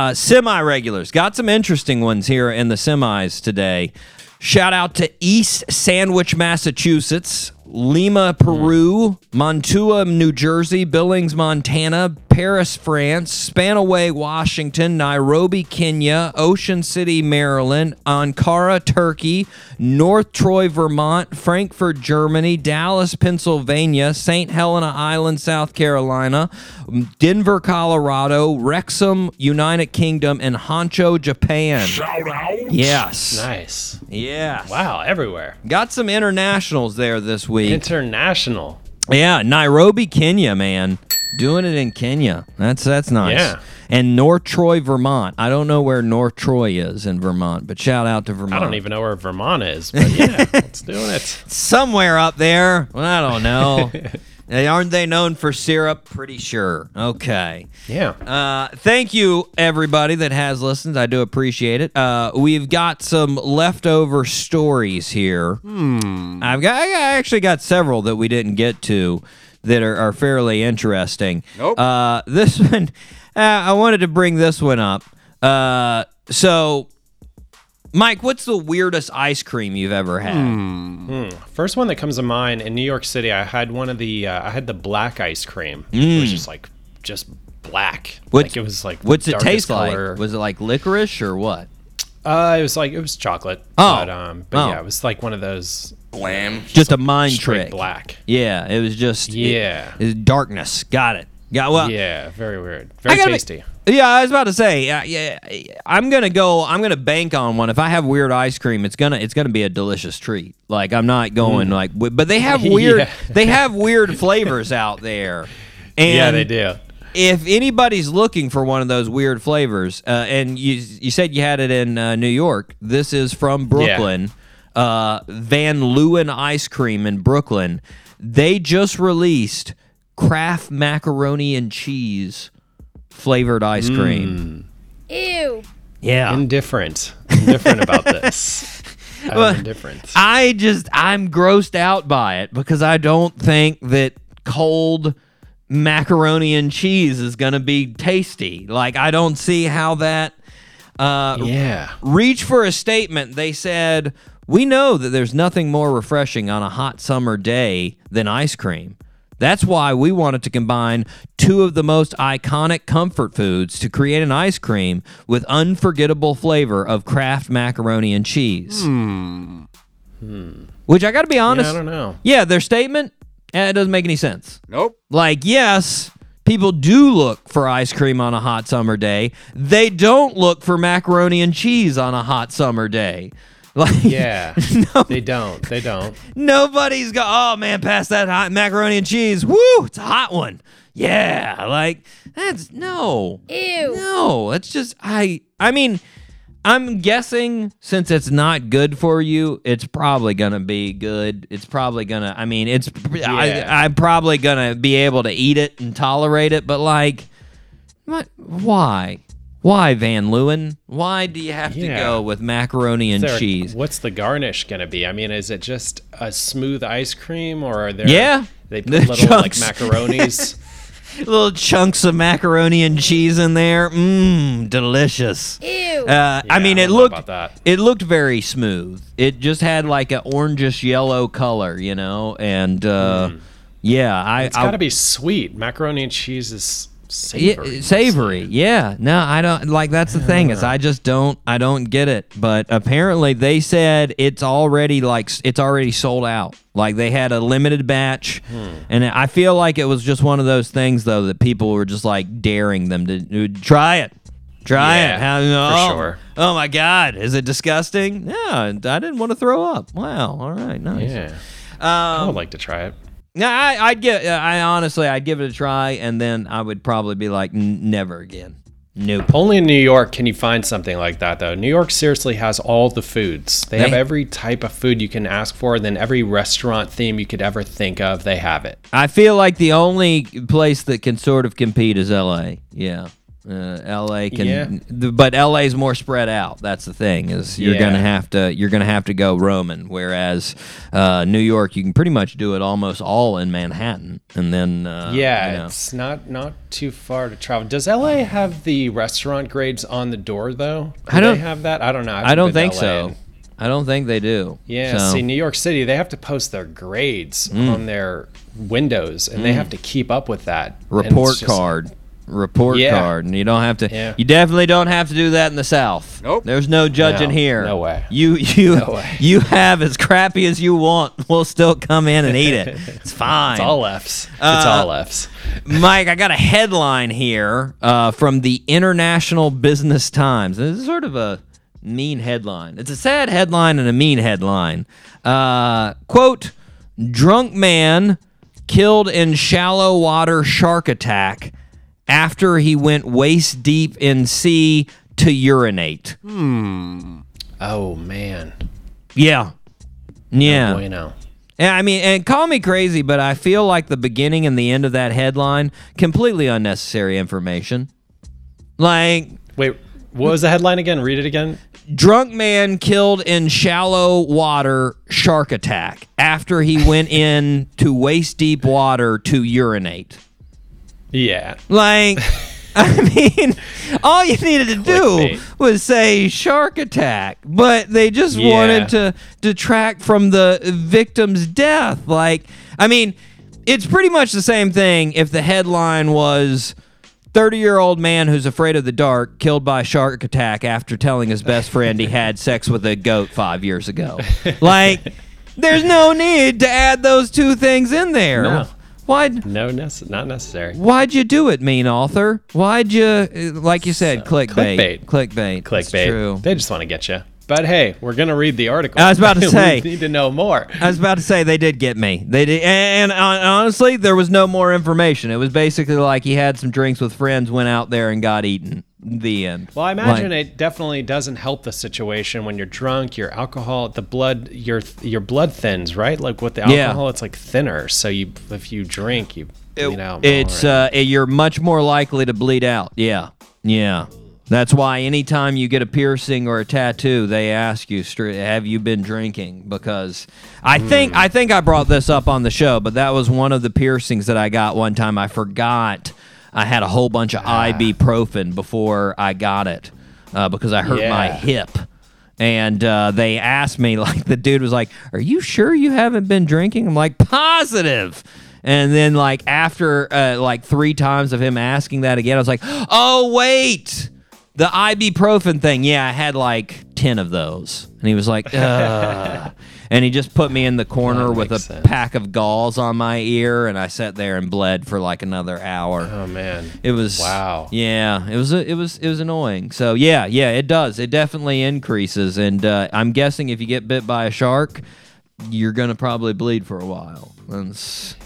Thank you. Semi-regulars. Got some interesting ones here in the semis today. Shout out to East Sandwich, Massachusetts, Lima, Peru, Montua, New Jersey, Billings, Montana, Paris, France, Spanaway, Washington, Nairobi, Kenya, Ocean City, Maryland, Ankara, Turkey, North Troy, Vermont, Frankfurt, Germany, Dallas, Pennsylvania, St. Helena Island, South Carolina, Denver, Colorado, Wrexham, United Kingdom, and Honcho, Japan. Shout out. Yes. Nice. Yes. Wow, everywhere. Got some internationals there this week. International. Yeah, Nairobi, Kenya, man. Doing it in Kenya. That's nice. Yeah. And North Troy, Vermont. I don't know where North Troy is in Vermont, but shout out to Vermont. I don't even know where Vermont is, but yeah, let's do it. Somewhere up there. Well, I don't know. Aren't they known for syrup? Pretty sure. Okay. Yeah. Thank you, everybody that has listened. I do appreciate it. We've got some leftover stories here. I actually got several that we didn't get to that are fairly interesting. Nope. This one, I wanted to bring this one up. So, Mike, what's the weirdest ice cream you've ever had? First one that comes to mind, in New York City, I had the black ice cream. It was just black. Like, it was like, what's it taste color. Like? Was it like licorice or what? It was chocolate. Oh. But yeah, it was like one of those. Blam. Just a mind trick. Black. Yeah, it was just. Yeah. It was darkness. Got it. Yeah, well, yeah, very weird. Very tasty. Yeah, I was about to say. Yeah, I'm gonna bank on one. If I have weird ice cream, it's gonna be a delicious treat. Like, I'm not going but they have weird. Yeah. They have weird flavors out there. And yeah, they do. If anybody's looking for one of those weird flavors, and you said you had it in New York, this is from Brooklyn. Yeah. Van Leeuwen Ice Cream in Brooklyn. They just released Kraft macaroni and cheese flavored ice cream. Ew. Yeah. Indifferent. Indifferent about this. Indifferent. I'm grossed out by it because I don't think that cold macaroni and cheese is going to be tasty. Like, I don't see how that reach for a statement. They said, "We know that there's nothing more refreshing on a hot summer day than ice cream. That's why we wanted to combine two of the most iconic comfort foods to create an ice cream with unforgettable flavor of Kraft macaroni and cheese." Which I got to be honest, I don't know. Yeah, their statement, It doesn't make any sense. Nope. Like, yes, people do look for ice cream on a hot summer day. They don't look for macaroni and cheese on a hot summer day. Like, yeah, no, they don't. Nobody's go, oh, man, pass that hot macaroni and cheese. Woo, it's a hot one. Yeah, like, that's, no. Ew. No, it's just, I mean, I'm guessing since it's not good for you, it's probably going to be good. It's probably going to, I mean, it's, yeah. I'm probably going to be able to eat it and tolerate it, but like, what? Why? Why, Van Leeuwen? Why do you have to go with macaroni and cheese? What's the garnish going to be? I mean, is it just a smooth ice cream, or are there? Yeah, they put little chunks. Like macaronis, little chunks of macaroni and cheese in there. Mmm, delicious. Ew. Yeah, I mean, it looked very smooth. It just had like an orangish yellow color, you know, and yeah, it's got to be sweet. Macaroni and cheese is. Savory. Yeah. No, I don't like. That's the thing is, I don't get it. But apparently, they said it's already sold out. Like they had a limited batch, and I feel like it was just one of those things though that people were just like daring them to try it. Sure. Oh my God, is it disgusting? Yeah, I didn't want to throw up. Wow. All right. Nice. Yeah. I would like to try it. No, I'd give it a try, and then I would probably be like, never again. Nope. Only in New York can you find something like that, though. New York seriously has all the foods. They have every type of food you can ask for, and then every restaurant theme you could ever think of, they have it. I feel like the only place that can sort of compete is L.A. Yeah. L.A. can, but L.A.'s more spread out. That's the thing is you're gonna have to go roaming. Whereas New York, you can pretty much do it almost all in Manhattan, and then it's not too far to travel. Does L.A. have the restaurant grades on the door though? Do they have that? I don't know. I don't think so. I don't think they do. Yeah, so. See, New York City, they have to post their grades on their windows, and they have to keep up with that report card, and you don't have to. Yeah. You definitely don't have to do that in the South. Nope. There's no judging here. No way. You have as crappy as you want. We'll still come in and eat it. It's fine. It's all F's. Mike, I got a headline here from the International Business Times. This is sort of a mean headline. It's a sad headline and a mean headline. Quote: "Drunk man killed in shallow water shark attack." After he went waist deep in sea to urinate. Oh, man. Yeah. Yeah. No bueno. And I mean, and call me crazy, but I feel like the beginning and the end of that headline, completely unnecessary information. Like... Wait, what was the headline again? Read it again. Drunk man killed in shallow water shark attack after he went in to waist deep water to urinate. Yeah. Like, I mean, all you needed to do was say shark attack, but they just wanted to detract from the victim's death. Like, I mean, it's pretty much the same thing if the headline was 30-year-old man who's afraid of the dark killed by shark attack after telling his best friend he had sex with a goat 5 years ago. Like, there's no need to add those two things in there. No. Not necessary. Why'd you do it, mean author? Why'd you, like you said, clickbait. It's true. They just want to get you. But hey, we're gonna read the article. I was about to say we need to know more. I was about to say they did get me. They did, and honestly, there was no more information. It was basically like he had some drinks with friends, went out there, and got eaten. The end. Well, I imagine it definitely doesn't help the situation when you're drunk, your alcohol, the blood, your blood thins, right? Like with the alcohol, it's like thinner. So if you drink, you know, you're much more likely to bleed out. Yeah, yeah. That's why anytime you get a piercing or a tattoo, they ask you, have you been drinking? Because I think I brought this up on the show, but that was one of the piercings that I got one time. I forgot. I had a whole bunch of ibuprofen before I got it because I hurt my hip. And they asked me, like, the dude was like, are you sure you haven't been drinking? I'm like, positive. And then, like, after, like, 3 times of him asking that again, I was like, oh, wait. The ibuprofen thing. Yeah, I had, like, 10 of those. And he was like, And he just put me in the corner with a pack of galls on my ear, and I sat there and bled for like another hour. Oh man, it was wow. Yeah, it was annoying. So yeah, it does. It definitely increases, and I'm guessing if you get bit by a shark, you're gonna probably bleed for a while. Those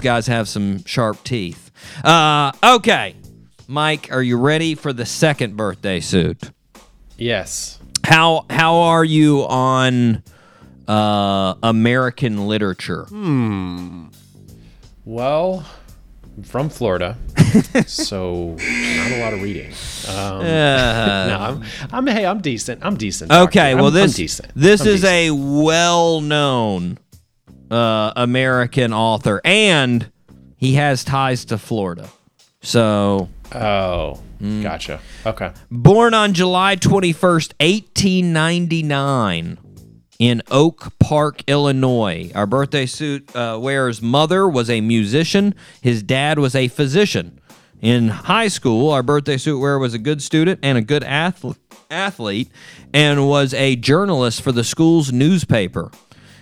guys have some sharp teeth. Okay, Mike, are you ready for the second birthday suit? Yes. How are you on American literature? Well, I'm from Florida, so not a lot of reading. I'm decent. I'm decent. Okay, well this is a well-known American author, and he has ties to Florida. So. Oh. Gotcha. Okay. Born on July 21st, 1899 in Oak Park, Illinois. Our birthday suit wearer's mother was a musician. His dad was a physician. In high school, our birthday suit wearer was a good student and a good athlete and was a journalist for the school's newspaper.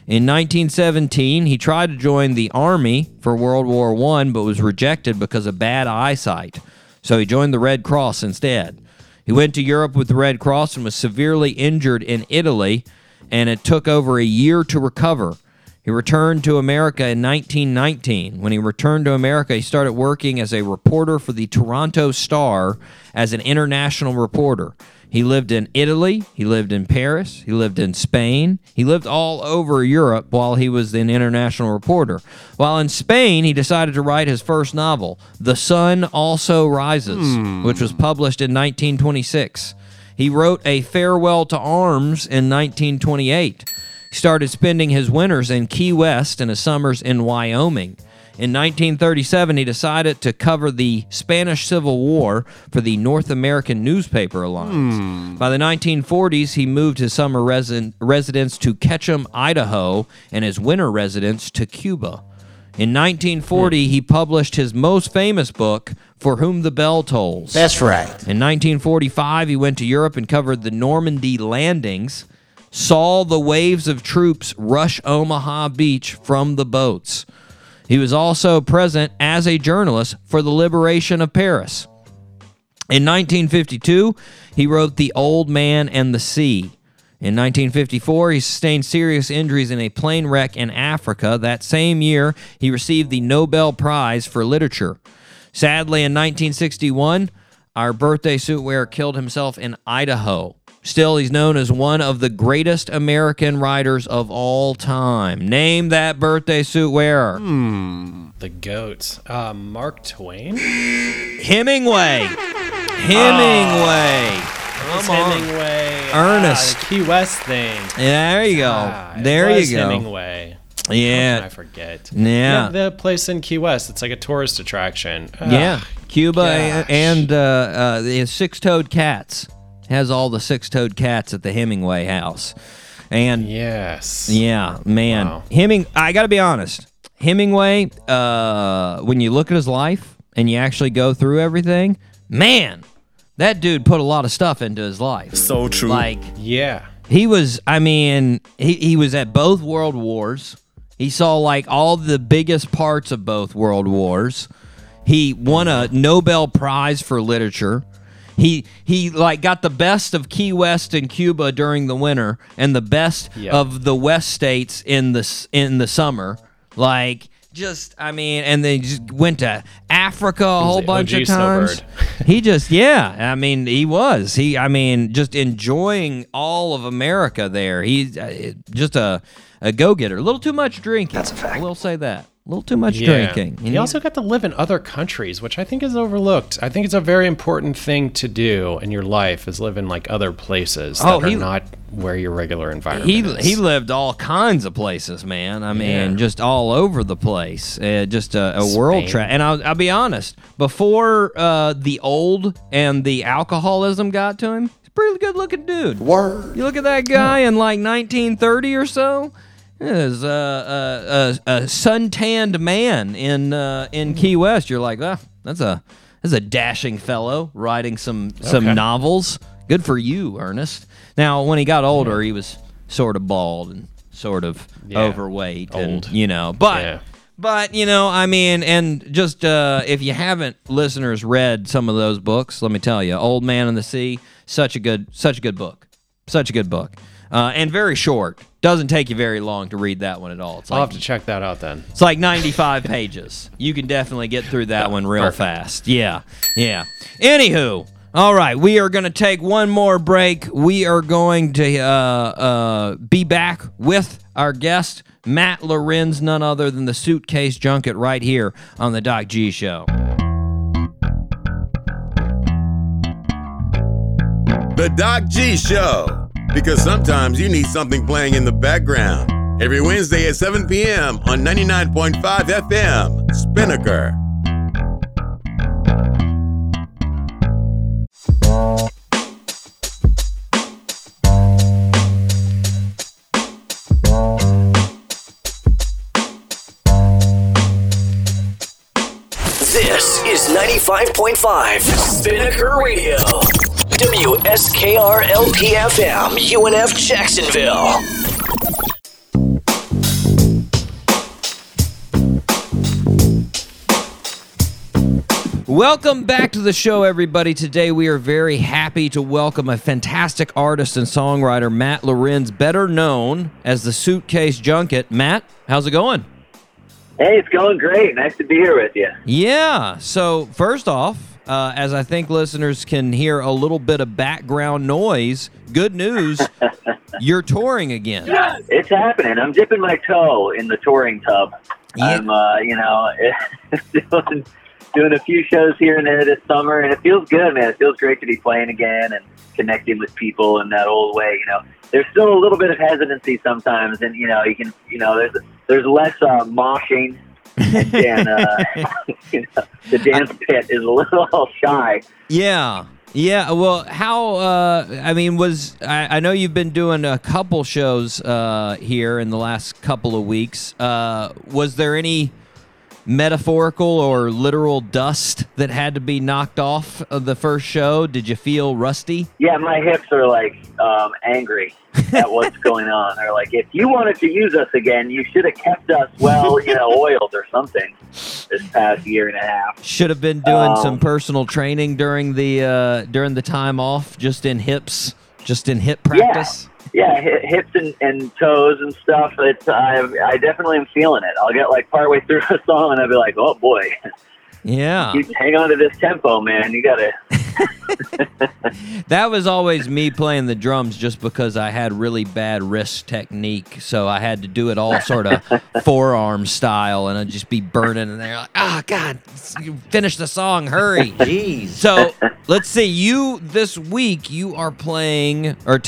In 1917, he tried to join the Army for World War I, but was rejected because of bad eyesight. So he joined the Red Cross instead. He went to Europe with the Red Cross and was severely injured in Italy, and it took over a year to recover. He returned to America in 1919. When he returned to America, he started working as a reporter for the Toronto Star as an international reporter. He lived in Italy, he lived in Paris, he lived in Spain, he lived all over Europe while he was an international reporter. While in Spain, he decided to write his first novel, The Sun Also Rises, which was published in 1926. He wrote A Farewell to Arms in 1928. He started spending his winters in Key West and his summers in Wyoming. In 1937, he decided to cover the Spanish Civil War for the North American Newspaper Alliance. By the 1940s, he moved his summer residence to Ketchum, Idaho, and his winter residence to Cuba. In 1940, he published his most famous book, For Whom the Bell Tolls. That's right. In 1945, he went to Europe and covered the Normandy landings, saw the waves of troops rush Omaha Beach from the boats. He was also present as a journalist for the liberation of Paris. In 1952, he wrote The Old Man and the Sea. In 1954, he sustained serious injuries in a plane wreck in Africa. That same year, he received the Nobel Prize for Literature. Sadly, in 1961, our birthday suit wearer killed himself in Idaho. Still, he's known as one of the greatest American writers of all time. Name that birthday suit wearer. The GOAT. Mark Twain? Hemingway. Hemingway. Ernest. The Key West thing. Yeah, there you go. Hemingway. Yeah. I forget. Yeah. The place in Key West. It's like a tourist attraction. Yeah. Cuba and the six-toed cats. Has all the six-toed cats at the Hemingway house. And yes. Yeah, man. Wow. I got to be honest. Hemingway, when you look at his life and you actually go through everything, man, that dude put a lot of stuff into his life. So true. Like, yeah. He was, I mean, he was at both World Wars. He saw, like, all the biggest parts of both World Wars. He won a Nobel Prize for Literature. He like got the best of Key West and Cuba during the winter and the best of the West states in the summer. Like just and they just went to Africa a whole bunch of times. He just just enjoying all of America there. He's just a go-getter. A little too much drinking. That's a fact. We'll say that. A little too much drinking. He also got to live in other countries, which I think is overlooked. I think it's a very important thing to do in your life is live in like other places that are not where your regular environment is. He lived all kinds of places, man. I mean, just all over the place. Just a world trip. And I'll be honest, before the old and the alcoholism got to him, he's a pretty good-looking dude. Word. You look at that guy in like 1930 or so. As a suntanned man in Key West, you're like, that's a dashing fellow writing some novels. Good for you, Ernest. Now, when he got older, he was sort of bald and sort of overweight. Old. And, you know, but... Yeah. But, you know, I mean, and just if you haven't, listeners, read some of those books, let me tell you, Old Man and the Sea, such a good book. Such a good book. And very short. Doesn't take you very long to read that one at all. It's I'll have to check that out then. It's like 95 pages. You can definitely get through that one real fast. Yeah, yeah. Anywho, all right, we are going to take one more break. We are going to be back with our guest, Matt Lorenz, none other than the Suitcase Junket, right here on the Doc G Show. The Doc G Show, because sometimes you need something playing in the background. Every Wednesday at 7 p.m. on 99.5 FM, Spinnaker. This is 95.5 Spinnaker Radio, WSKR-LP-FM, UNF, Jacksonville. Welcome back to the show, everybody. Today we are very happy to welcome a fantastic artist and songwriter, Matt Lorenz, better known as the Suitcase Junket. Matt, how's it going? Hey, it's going great. Nice to be here with you. Yeah. So first off, as I think listeners can hear a little bit of background noise, good news, you're touring again. Yeah, it's happening. I'm dipping my toe in the touring tub. Yeah. I'm, doing a few shows here and there this summer, and it feels good, man. It feels great to be playing again and connecting with people in that old way. You know, there's still a little bit of hesitancy sometimes, and there's less moshing, and then the dance pit is a little shy. Yeah. Well, how? I know you've been doing a couple shows here in the last couple of weeks. Was there any metaphorical or literal dust that had to be knocked off of the first show? Did you feel rusty? Yeah, my hips are like angry at what's going on. They're like, if you wanted to use us again, you should have kept us oiled or something this past year and a half. Should have been doing some personal training during the time off, just in hip practice. Yeah, hips and toes and stuff. I definitely am feeling it. I'll get like partway through a song and I'll be like, oh boy. Yeah. You hang on to this tempo, man. You got to. That was always me playing the drums just because I had really bad wrist technique. So I had to do it all sort of forearm style and I'd just be burning and they're like, oh God, finish the song, hurry. Jeez. So let's see.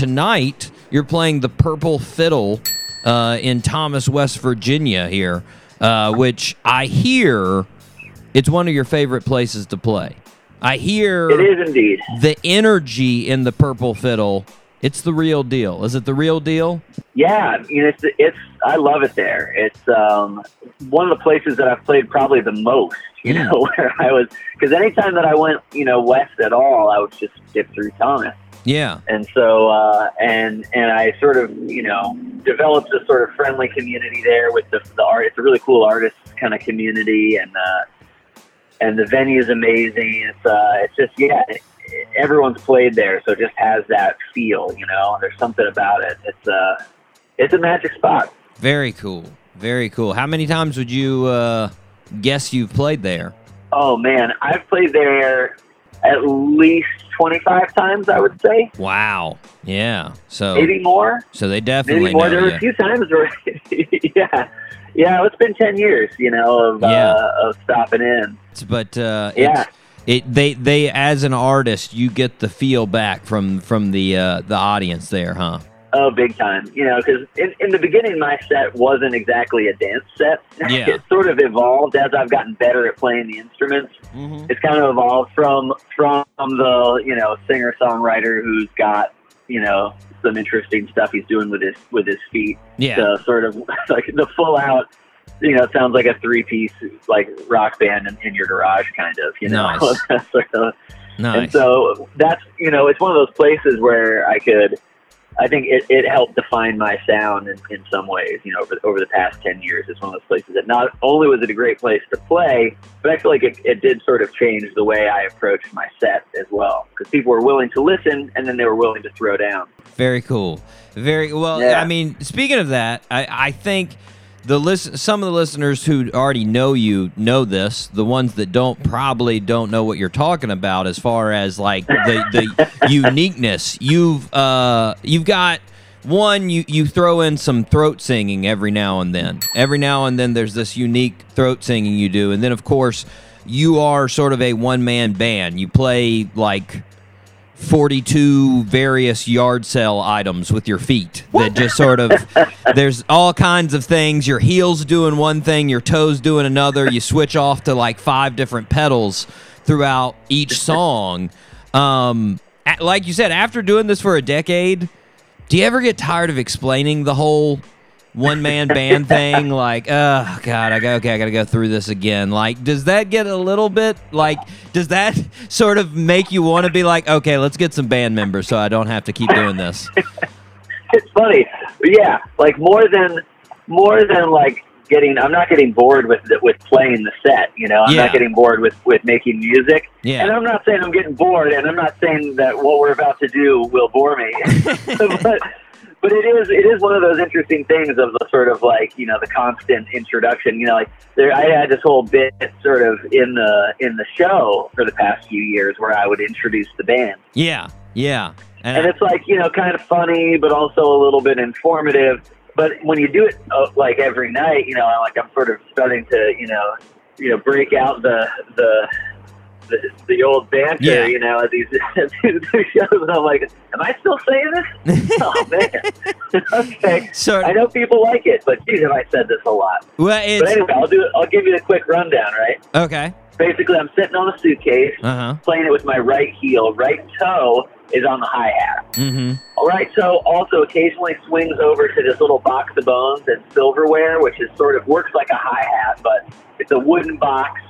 Tonight, you're playing the Purple Fiddle in Thomas, West Virginia here, which I hear it's one of your favorite places to play. I hear it is indeed. The energy in the Purple Fiddle, it's the real deal. Is it the real deal? Yeah, it's I love it there. It's one of the places that I've played probably the most, where I was, because anytime that I went, west at all, I would just dip through Thomas. Yeah. And so, and I sort of, developed a sort of friendly community there with the art. It's a really cool artist kind of community, and the venue is amazing. Everyone's played there, so it just has that feel, there's something about it. It's a magic spot. Very cool. Very cool. How many times would you, guess you've played there? Oh man, I've played there at least 25 times, I would say. Wow. Yeah. So maybe more. So they definitely maybe more. There were a few times where, yeah. It's been 10 years, of stopping in. They as an artist, you get the feel back from the audience there, huh? Oh, big time. Because in the beginning, my set wasn't exactly a dance set. Yeah. It sort of evolved as I've gotten better at playing the instruments. Mm-hmm. It's kind of evolved from the, singer-songwriter who's got, some interesting stuff he's doing with his feet. Yeah. To sort of like the full-out, it sounds like a three-piece, like, rock band in your garage, kind of, Nice. Sort of. Nice. And so that's, it's one of those places where I could... I think it helped define my sound in some ways, you know, over the past 10 years. It's one of those places that not only was it a great place to play, but I feel like it did sort of change the way I approached my set as well, because people were willing to listen and then they were willing to throw down. Very cool. Very well. Yeah. I mean, speaking of that, I think some of the listeners who already know you know this. The ones that probably don't know what you're talking about as far as like the uniqueness. You've got one. You throw in some throat singing every now and then. Every now and then there's this unique throat singing you do, and then of course you are sort of a one-man band. You play like 42 various yard sale items with your feet that just sort of, there's all kinds of things. Your heels doing one thing, your toes doing another. You switch off to like 5 different pedals throughout each song. Like you said, after doing this for a decade, do you ever get tired of explaining the whole one-man band thing? Like, oh God, I gotta go through this again. Like, does that get a little bit, like, does that sort of make you want to be like, okay, let's get some band members so I don't have to keep doing this? It's funny, yeah. Like more than like getting, I'm not getting bored with playing the set. You know, I'm not getting bored with making music. Yeah. And I'm not saying I'm getting bored, and I'm not saying that what we're about to do will bore me. But it is one of those interesting things of the sort of like, you know, the constant introduction. You know, like I had this whole bit sort of in the show for the past few years where I would introduce the band. Yeah, yeah. And it's like, you know, kind of funny, but also a little bit informative. But when you do it like every night, you know, I'm sort of starting to, you know, break out the old banter, yeah. You know, at these shows, and I'm like, am I still saying this? Oh man, okay. So, I know people like it, but geez, have I said this a lot? Well, but anyway, I'll give you a quick rundown, right? Okay. Basically, I'm sitting on a suitcase, playing it with my right heel. Right toe is on the hi-hat. Mm-hmm. Right toe also occasionally swings over to this little box of bones and silverware, which is sort of works like a hi-hat, but it's a wooden box,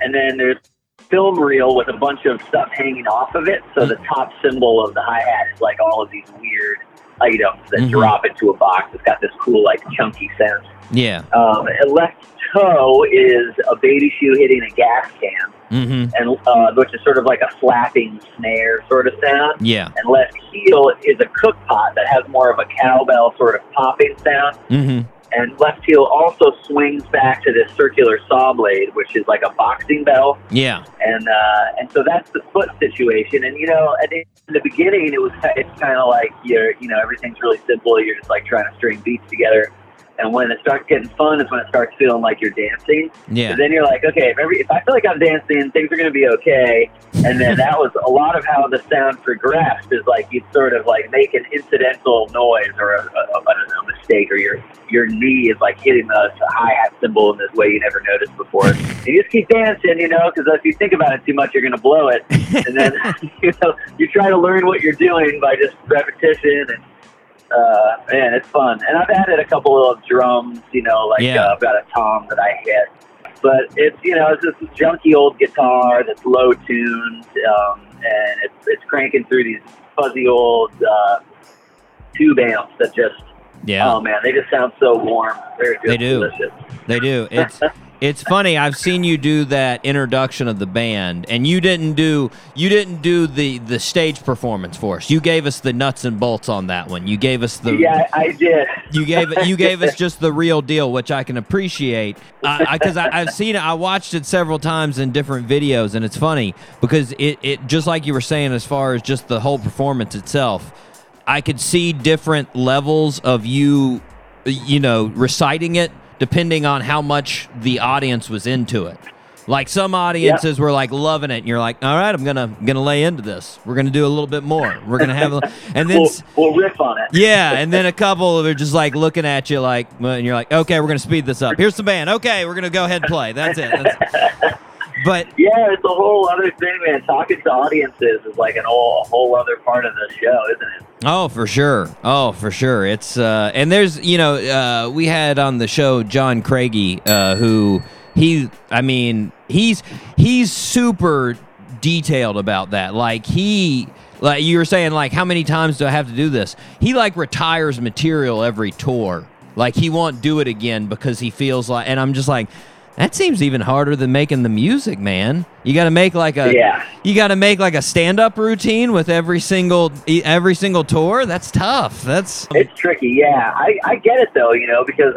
and then there's film reel with a bunch of stuff hanging off of it, so the top symbol of the hi-hat is like all of these weird items that drop into a box. It's got this cool like chunky sound. Yeah. And left toe is a baby shoe hitting a gas can, and which is sort of like a flapping snare sort of sound. Yeah. And left heel is a cook pot that has more of a cowbell sort of popping sound. Mm-hmm. And left heel also swings back to this circular saw blade, which is like a boxing bell. Yeah. And so that's the foot situation. And, you know, in the beginning, it's kind of like, you know, everything's really simple. You're just like trying to string beats together. And when it starts getting fun is when it starts feeling like you're dancing. Yeah. But then you're like, okay, if I feel like I'm dancing, things are going to be okay. And then that was a lot of how the sound progressed, is like you'd sort of like make an incidental noise or a mistake, or your knee is like hitting the hi-hat cymbal in this way you never noticed before. And you just keep dancing, you know, because if you think about it too much, you're going to blow it. And then, you know, you try to learn what you're doing by just repetition and, man, it's fun. And I've added a couple of drums, you know, like I've got a tom that I hit. But it's, you know, it's this junky old guitar that's low-tuned, and it's cranking through these fuzzy old tube amps that just, oh, man, they just sound so warm. They're just delicious. They do. It's funny. I've seen you do that introduction of the band, and you didn't do the stage performance for us. You gave us the nuts and bolts on that one. You gave us the I did. You gave us just the real deal, which I can appreciate because I've seen it. I watched it several times in different videos, and it's funny because it just like you were saying, as far as just the whole performance itself, I could see different levels of you know, reciting it, depending on how much the audience was into it. Like some audiences were like loving it, and you're like, all right, I'm gonna lay into this. We're gonna do a little bit more. We're gonna have and then we'll riff on it. Yeah, and then a couple are just like looking at you like, and you're like, okay, we're gonna speed this up. Here's the band. Okay, we're gonna go ahead and play. That's it. But yeah, it's a whole other thing, man. Talking to audiences is like a whole other part of the show, isn't it? Oh, for sure. It's and there's, you know, we had on the show John Craigie, who he's super detailed about that. Like he Like you were saying, like, how many times do I have to do this? He, like, retires material every tour. Like, he won't do it again because he feels like... And I'm just like, that seems even harder than making the music, man. You got to make, like, a... Yeah. You got to make, like, a stand-up routine with every single tour? That's tough. That's... It's tricky, yeah. I get it, though, you know, because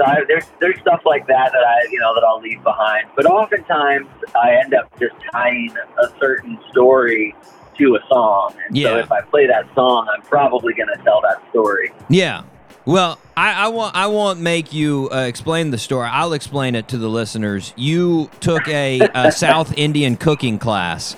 there's stuff like that that I'll leave behind. But oftentimes, I end up just tying a certain story to a song. And yeah. So if I play that song, I'm probably going to tell that story. Yeah. Well, I won't make you explain the story. I'll explain it to the listeners. You took a South Indian cooking class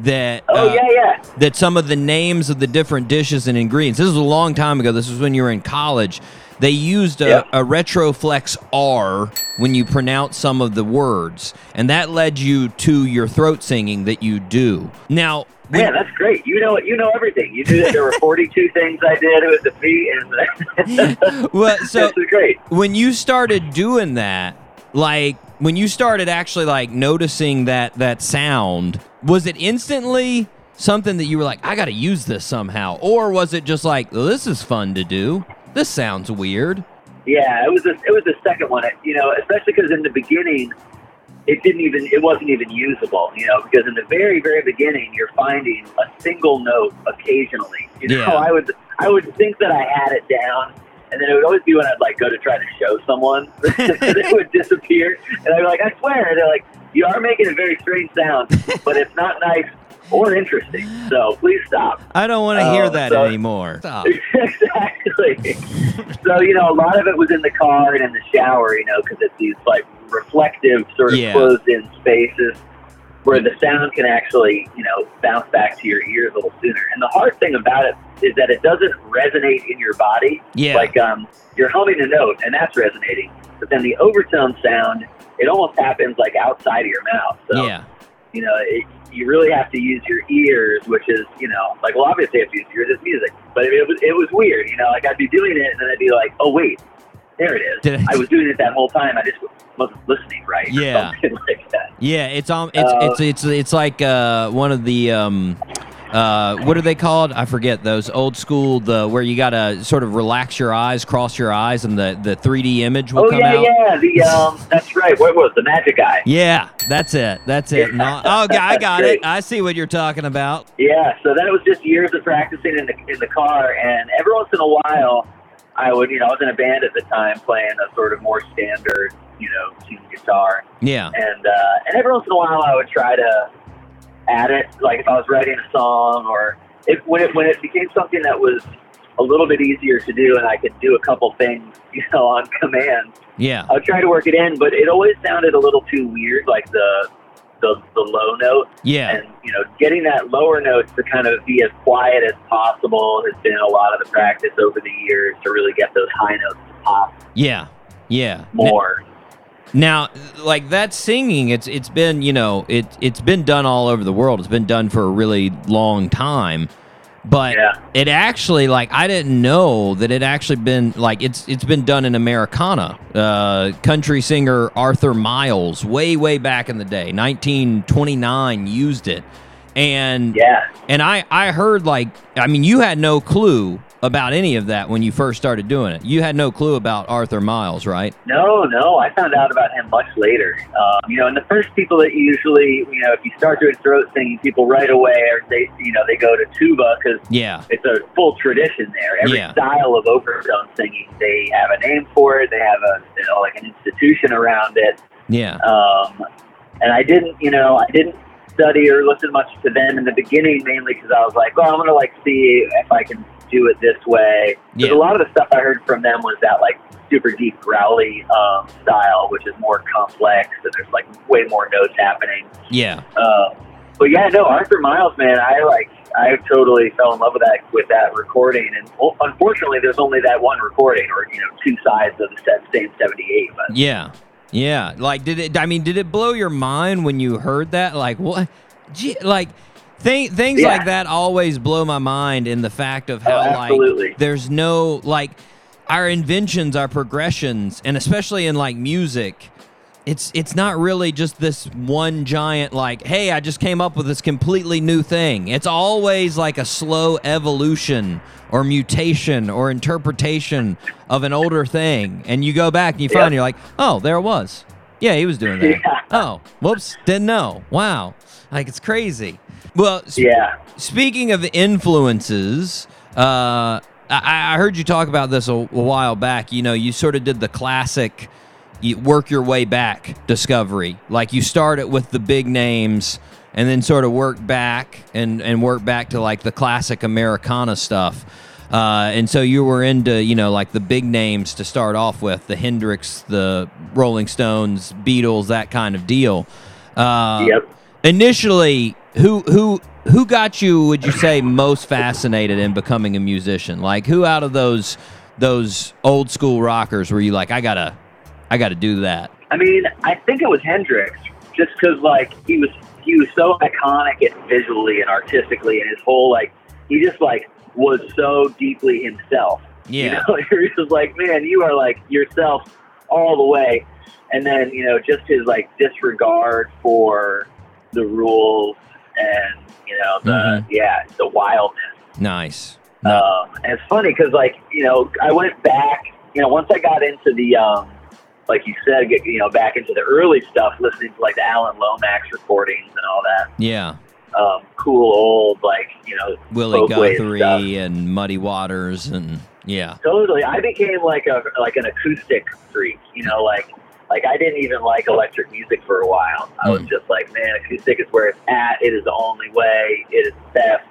that that some of the names of the different dishes and ingredients. This was a long time ago. This was when you were in college. They used a retroflex R when you pronounce some of the words, and that led you to your throat singing that you do now. Yeah, that's great. You know everything. You knew that there were 42 things I did. It was a feat, and well, so this is great. When you started doing that, like when you started actually like noticing that sound, was it instantly something that you were like, I got to use this somehow, or was it just like, well, this is fun to do? This sounds weird. Yeah, it was the second one. Especially because in the beginning. It wasn't even usable, because in the very, very beginning, you're finding a single note occasionally. I would think that I had it down, and then it would always be when I'd like go to try to show someone, it would disappear, and I'd be like, I swear, and they're like, you are making a very strange sound, but it's not nice or interesting. So please stop. I don't want to hear that anymore. Stop. Exactly. So a lot of it was in the car and in the shower, because it's these like. Reflective sort of closed-in spaces where the sound can actually, bounce back to your ears a little sooner. And the hard thing about it is that it doesn't resonate in your body. Yeah. Like you're humming a note, and that's resonating. But then the overtone sound, it almost happens like outside of your mouth. So, you really have to use your ears, which is, obviously I have to use your ears. It's music. But it was weird, Like I'd be doing it, and then I'd be like, oh, wait. There it is. I was doing it that whole time. I just wasn't listening right. Yeah. Or something like that. Yeah, it's like one of the what are they called? I forget those old school where you gotta sort of relax your eyes, cross your eyes, and the 3D image will come out. Oh yeah, the that's right. What was the magic eye? Yeah, that's it. That's it. I got it. I see what you're talking about. Yeah. So that was just years of practicing in the car, and every once in a while. I would, I was in a band at the time playing a sort of more standard, tuned guitar. Yeah. And every once in a while I would try to add it, like if I was writing a song or when it became something that was a little bit easier to do and I could do a couple things, on command. Yeah. I would try to work it in, but it always sounded a little too weird, like the low note. Yeah. And, getting that lower note to kind of be as quiet as possible has been a lot of the practice over the years to really get those high notes to pop. Yeah. Yeah. More. Now, like that singing, it's been, it's been done all over the world. It's been done for a really long time. But it actually, like, I didn't know that it actually been, like, it's been done in Americana. Country singer Arthur Miles, way, way back in the day, 1929, used it. And I heard, like, I mean, you had no clue about any of that when you first started doing it. You had no clue about Arthur Miles, right? No, I found out about him much later. And the first people that usually, if you start doing throat singing, people right away, or they go to tuba because it's a full tradition there. Every style of overtone singing, they have a name for it. They have a, like an institution around it. Yeah. And I didn't study or listen much to them in the beginning, mainly because I was like, well, I'm going to like see if I can do it this way. Because a lot of the stuff I heard from them was that like super deep growly style, which is more complex and there's like way more notes happening. Yeah. But yeah, no, Arthur Miles, man, I totally fell in love with that recording. And unfortunately, there's only that one recording, or two sides of the same 78. But yeah. Like, did it blow your mind when you heard that? Like, what? Gee, like. Things like that always blow my mind in the fact of how, like, there's no, like, our inventions, our progressions, and especially in, like, music, It's not really just this one giant, like, hey, I just came up with this completely new thing. It's always like a slow evolution or mutation or interpretation of an older thing. And you go back and you find you're like, oh, there it was. Yeah, he was doing that. Yeah. Oh, whoops, didn't know. Wow. Like, it's crazy. Well, speaking of influences, I heard you talk about this a while back. You know, you sort of did the classic... You work your way back discovery. Like you start it with the big names and then sort of work back and work back to like the classic Americana stuff. And so you were into, you know, like the big names to start off with, the Hendrix, the Rolling Stones, Beatles, that kind of deal. Initially, who got you, would you say, most fascinated in becoming a musician? Like who out of those old school rockers were you like, I gotta do that? I mean, I think it was Hendrix, just because like he was so iconic and visually and artistically, and his whole like he just like was so deeply himself. Yeah, you know? It was like, man, you are like yourself all the way, and then you know just his like disregard for the rules and you know the the wildness. Nice. And it's funny because like you know I went back, you know, once I got into the like you said, you know, back into the early stuff, listening to like the Alan Lomax recordings and all that. Yeah. Cool old, like, you know, Willie Guthrie and Muddy Waters and totally. I became like an acoustic freak, you know, like I didn't even like electric music for a while. I was just like, man, acoustic is where it's at. It is the only way. It is best.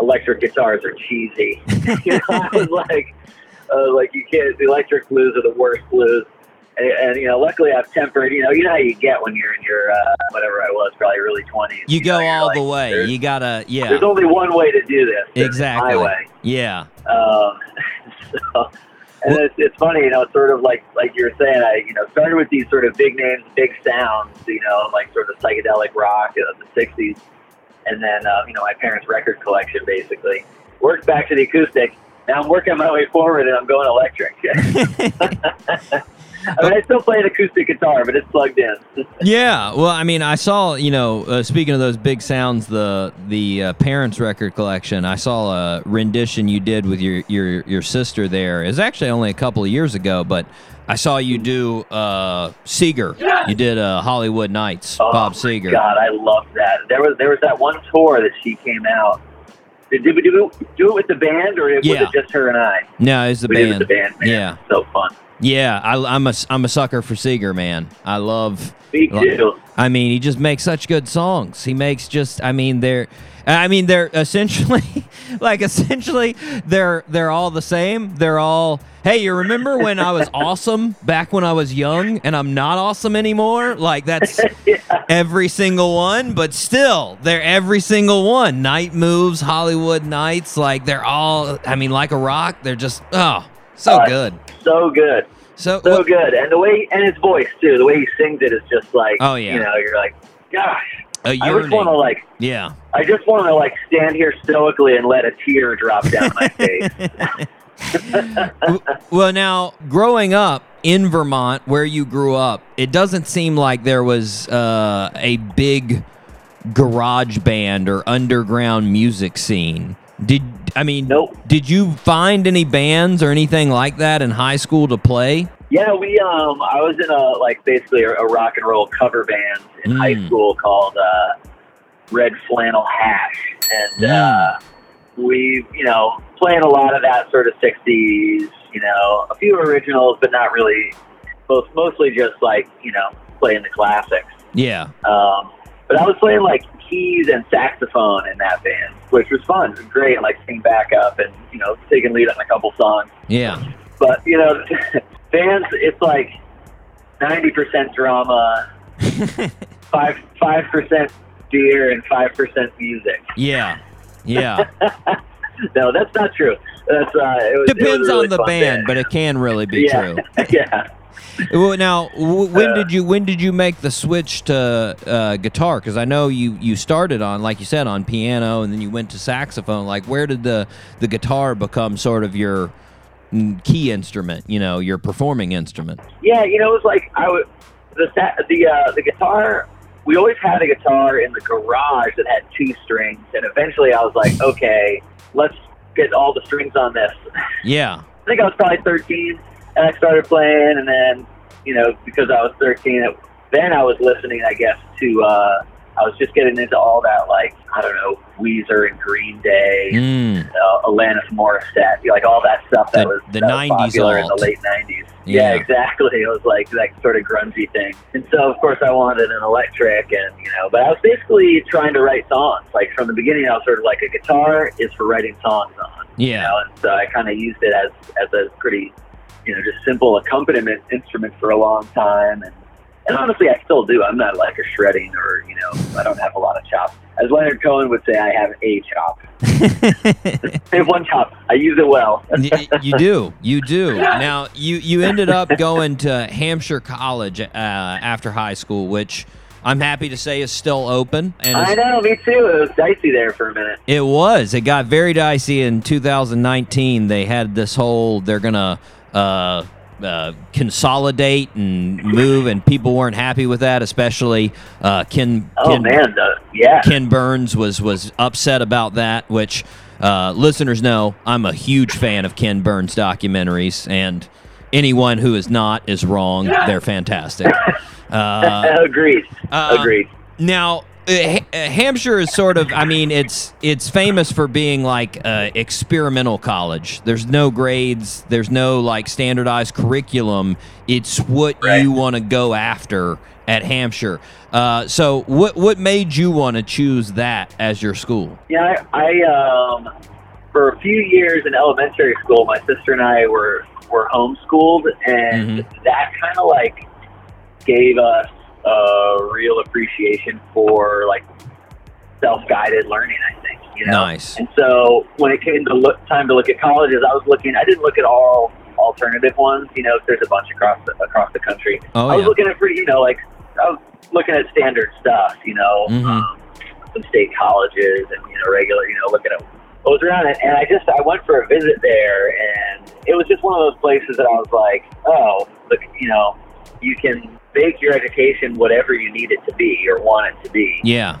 Electric guitars are cheesy. You know, I was like you can't. The electric blues are the worst blues. And, you know, luckily I've tempered, you know how you get when you're in your, whatever I was, probably early 20s. You go all the way. You got to, There's only one way to do this. Exactly. My way. Yeah. So, and it's funny, you know, sort of like you were saying, I, you know, started with these sort of big names, big sounds, you know, like sort of psychedelic rock of the 60s. And then, you know, my parents' record collection, basically. Worked back to the acoustic. Now I'm working my way forward and I'm going electric. I mean, I still play an acoustic guitar, but it's plugged in. Yeah, well, I mean, I saw, you know, speaking of those big sounds, the Parents Record Collection, I saw a rendition you did with your sister there. It was actually only a couple of years ago, but I saw you do Seeger. Yes! You did Hollywood Nights, Bob Seeger. Oh, God, I love that. There was that one tour that she came out. Did we do it with the band, or was it just her and I? No, it was the band. Did it with the band, man. Yeah. So fun. Yeah, I'm a sucker for Seeger, man. I love. Me too. I mean, he just makes such good songs. He makes just. I mean, they're essentially, they're all the same. They're all. Hey, you remember when I was awesome back when I was young, and I'm not awesome anymore? Like that's every single one. But still, they're every single one. Night Moves, Hollywood Nights. Like they're all. I mean, like a rock. They're just so good. So good. So good. And the way, and his voice too, the way he sings it is just like, you know, you're like, gosh, I just want to stand here stoically and let a tear drop down my face. Well, now growing up in Vermont, where you grew up, it doesn't seem like there was a big garage band or underground music scene. Nope. Did you find any bands or anything like that in high school to play? Yeah, we I was in basically a rock and roll cover band in high school called Red Flannel Hash, and we playing a lot of that sort of 60s, a few originals, but not really. Mostly just playing the classics. Yeah. But I was playing keys and saxophone in that band, which was fun. It was great, singing back up and, taking lead on a couple songs. Yeah. But, bands, it's 90% drama, 5% beer, and 5% music. Yeah. Yeah. No, that's not true. That's Depends on the band, but it can really be true. Yeah. Well, now, when did you make the switch to guitar? Because I know you started on, like you said, on piano, and then you went to saxophone. Like, where did the guitar become sort of your key instrument? Your performing instrument? Yeah, it was like I would. the guitar, we always had a guitar in the garage that had two strings, and eventually I was like, okay, let's get all the strings on this. Yeah. I think I was probably 13, and I started playing, and then, you know, because I was 13, then I was listening, I guess, to, I was just getting into all that, like, I don't know, Weezer and Green Day, Alanis Morissette, like all that stuff that was the 90s popular in the late 90s. Yeah, exactly. It was like that sort of grungy thing. And so, of course, I wanted an electric, and, you know, but I was basically trying to write songs. Like, from the beginning, I was sort of like, a guitar is for writing songs on. Yeah. You know? And so I kind of used it as a pretty, you know, just simple accompaniment instrument for a long time, and honestly, I still do. I'm not like a shredding or, you know, I don't have a lot of chops. As Leonard Cohen would say, I have a chop. I have one chop. I use it well. You do. Now, you ended up going to Hampshire College after high school, which I'm happy to say is still open. And I know, me too. It was dicey there for a minute. It was. It got very dicey in 2019. They had this whole, they're going to... consolidate and move, and people weren't happy with that, especially Ken Burns was upset about that, which listeners know I'm a huge fan of Ken Burns documentaries, and anyone who is not is wrong. They're fantastic. Agreed. Now, Hampshire is sort of, I mean, it's famous for being like an experimental college. There's no grades. There's no like standardized curriculum. It's what you want to go after at Hampshire. So what made you want to choose that as your school? Yeah, I for a few years in elementary school, my sister and I were homeschooled, and that kind of like gave us a real appreciation for like self-guided learning, I think, you know. Nice. And so when it came to time to look at colleges, I didn't look at all alternative ones, you know, there's a bunch across the country. Oh, I was looking at pretty, you know, like I was looking at standard stuff, you know, some state colleges and, you know, regular, you know, looking at what was around it. And I went for a visit there, and it was just one of those places that I was like, oh, look, you know, you can make your education whatever you need it to be or want it to be. Yeah.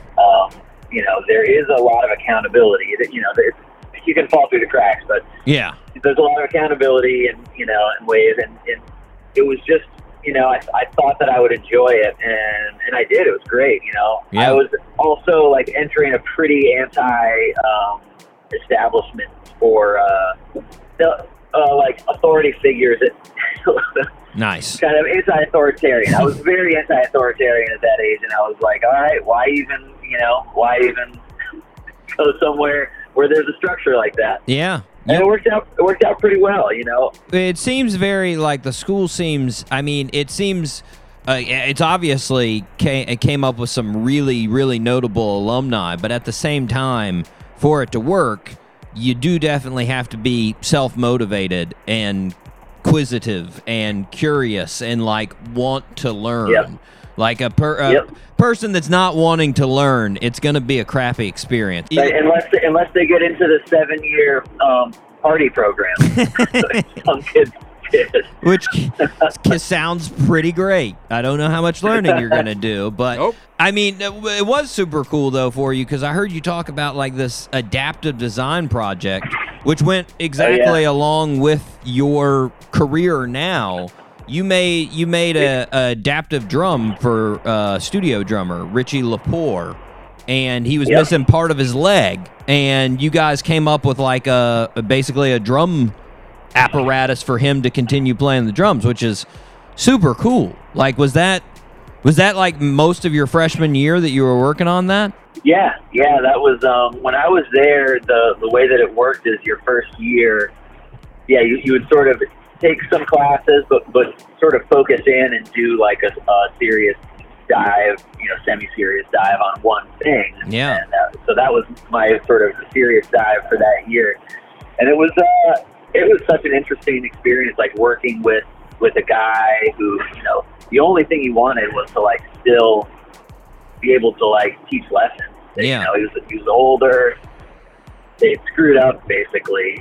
You know, there is a lot of accountability. That, you know, you can fall through the cracks, but yeah, there's a lot of accountability and, you know, and ways. And it was just, you know, I thought that I would enjoy it, and I did. It was great, you know. Yeah. I was also like entering a pretty anti-establishment for like authority figures that. Nice. Kind of anti-authoritarian. I was very anti-authoritarian at that age, and I was like, all right, why even go somewhere where there's a structure like that? Yeah. Yep. And it worked out pretty well, you know. It seems very, like, the school seems, I mean, it seems, it's obviously, it came up with some really, really notable alumni, but at the same time, for it to work, you do definitely have to be self-motivated and inquisitive and curious and like want to learn. Yep. Like a person that's not wanting to learn, it's going to be a crappy experience. Right, unless they get into the 7-year party program. Some kids did. Which sounds pretty great. I don't know how much learning you're going to do, but nope. I mean, it was super cool though for you, because I heard you talk about like this adaptive design project, which went exactly along with your career now. You made a adaptive drum for studio drummer Richie Lepore, and he was missing part of his leg, and you guys came up with like basically a drum apparatus for him to continue playing the drums, which is super cool. Like, was that like most of your freshman year that you were working on that? Yeah, that was when I was there. The way that it worked is your first year, you would sort of take some classes, but sort of focus in and do like a serious dive, you know, semi-serious dive on one thing. Yeah. And, so that was my sort of serious dive for that year, and it was such an interesting experience, like working with a guy who, you know, the only thing he wanted was to like still be able to like teach lessons. Yeah. You know, he was older. They screwed up basically.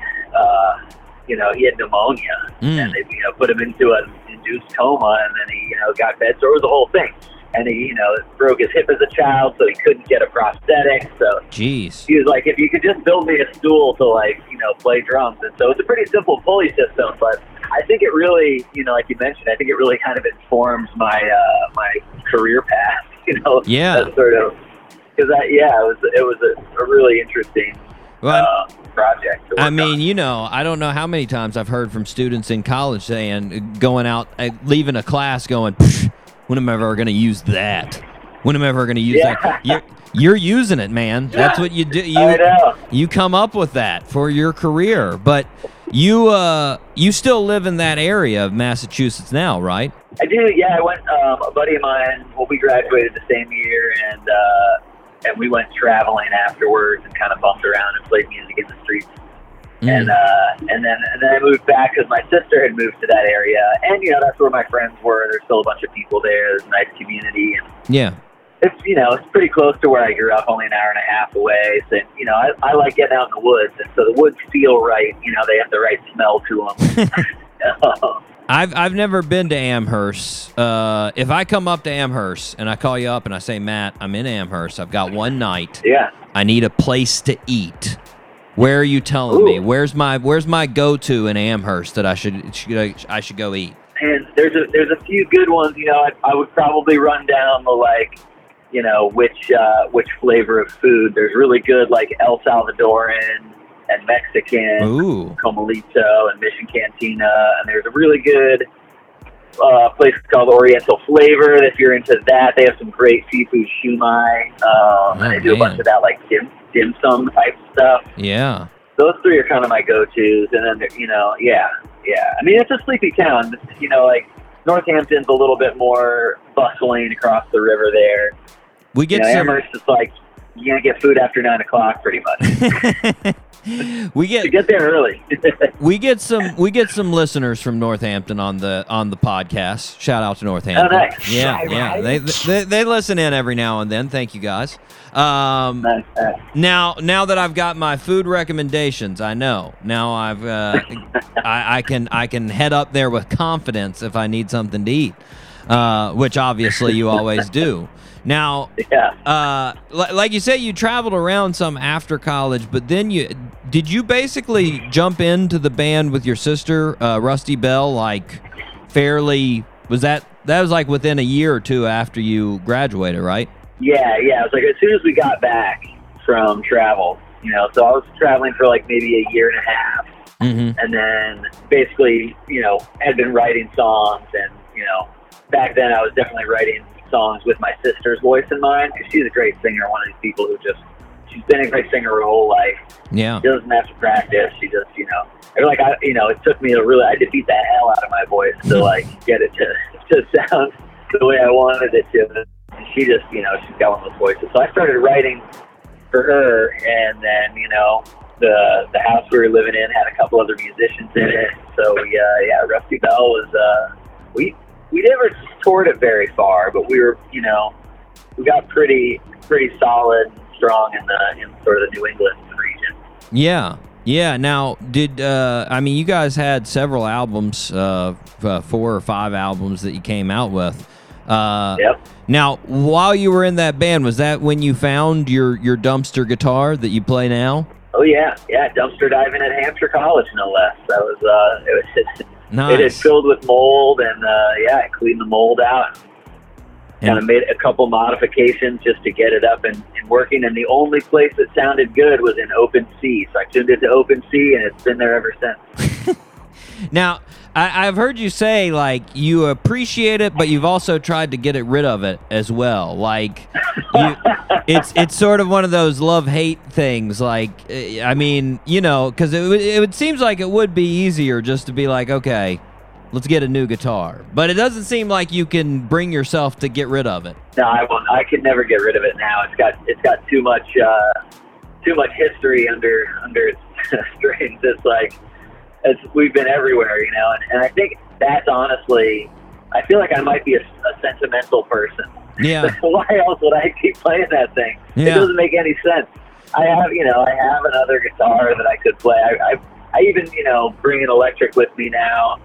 You know, he had pneumonia, and they, you know, put him into a induced coma, and then he, got bed sore. It was the whole thing. And he, broke his hip as a child, so he couldn't get a prosthetic. So he was like, if you could just build me a stool to, play drums. And so it's a pretty simple pulley system, but I think it really, like you mentioned, I think it really kind of informs my my career path, That sort of, because, it was a really interesting project. I mean, on. I don't know how many times I've heard from students in college saying, going out, leaving a class going, when am I ever going to use that? When am I ever going to use that? You're using it, man. That's what you do. You come up with that for your career. But you still live in that area of Massachusetts now, right? I do, yeah. I went, a buddy of mine, we graduated the same year, and we went traveling afterwards and kind of bumped around and played music in the streets. And then I moved back because my sister had moved to that area, and that's where my friends were. There's still a bunch of people there. There's a nice community, and it's it's pretty close to where I grew up, only an hour and a half away. So I like getting out in the woods, and so the woods feel right. They have the right smell to them. I've never been to Amherst. If I come up to Amherst and I call you up and I say, Matt, I'm in Amherst. I've got one night. Yeah. I need a place to eat. Where are you telling me? Where's my go-to in Amherst that I should go eat? And there's a few good ones. I would probably run down the which flavor of food. There's really good El Salvadoran and Mexican, Comalito and Mission Cantina, and there's a really good place called Oriental Flavor. If you're into that, they have some great seafood shumai. And they do a bunch of that dim sum type stuff. Yeah, those three are kind of my go-tos, and then I mean, it's a sleepy town. Northampton's a little bit more bustling across the river there. We get Amherst is you can't get food after 9 o'clock, pretty much. You get there early. we get some listeners from Northampton on the podcast. Shout out to Northampton. Oh, nice. Yeah. They listen in every now and then. Thank you guys. Nice. Now that I've got my food recommendations, I know. Now I've I can head up there with confidence if I need something to eat, which obviously you always do. Now, like you say, you traveled around some after college, but then did you basically jump into the band with your sister, Rusty Bell, was within a year or two after you graduated, right? Yeah. It was as soon as we got back from travel, so I was traveling for maybe a year and a half. Mm-hmm. And then basically, had been writing songs, and, back then I was definitely writing songs with my sister's voice in mind, because she's a great singer, one of these people who she's been a great singer her whole life. Yeah, she doesn't have to practice. She just, it took me I had to beat the hell out of my voice to get it to sound the way I wanted it to. And she just, she's got one of those voices. So I started writing for her, and then the house we were living in had a couple other musicians in it. So we, Rusty Bell was we never toured it very far, but we were, we got pretty solid, strong in sort of the New England region. Yeah. Now, you guys had several albums, 4 or 5 albums that you came out with. Yep. Now, while you were in that band, was that when you found your dumpster guitar that you play now? Oh yeah, dumpster diving at Hampshire College, no less. That was it was. Nice. It is filled with mold, and I cleaned the mold out. Kind of made a couple modifications just to get it up and working. And the only place that sounded good was in Open Sea, so I tuned it to Open Sea, and it's been there ever since. Now, I've heard you say you appreciate it, but you've also tried to get rid of it as well. It's sort of one of those love-hate things. Because it seems like it would be easier just to be okay, let's get a new guitar. But it doesn't seem like you can bring yourself to get rid of it. No, I won't. I can never get rid of it now. It's got too much history under its strings. It's we've been everywhere, and I think that's honestly, I feel I might be a sentimental person. Yeah. Why else would I keep playing that thing? Yeah. It doesn't make any sense. I have, I have another guitar that I could play. I even, bring an electric with me now,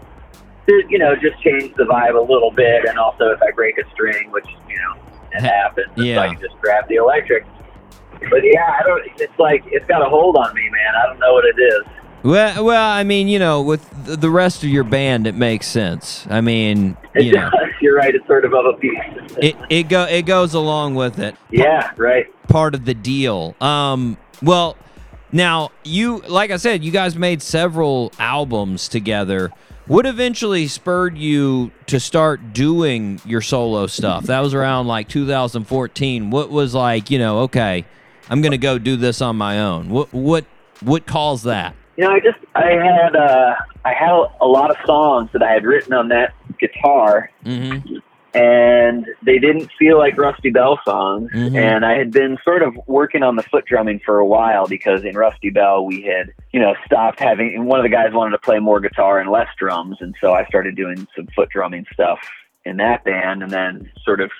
to, you know, just change the vibe a little bit. And also if I break a string, which, you know, it happens, yeah, so I can just grab the electric. But yeah, I don't, it's like, it's got a hold on me, man. I don't know what it is. Well, I mean, you know, with the rest of your band, it makes sense. I mean, you know. You're right. It's sort of a piece. It goes along with it. Yeah, right. Part of the deal. Well, now, you, like I said, you guys made several albums together. What eventually spurred you to start doing your solo stuff? That was around like 2014. What was like, you know, okay, I'm going to go do this on my own. What caused that? You know, I had a lot of songs that I had written on that guitar, mm-hmm, and they didn't feel like Rusty Bell songs. Mm-hmm. And I had been sort of working on the foot drumming for a while because in Rusty Bell we had, you know, stopped having, and one of the guys wanted to play more guitar and less drums, and so I started doing some foot drumming stuff in that band, and then sort of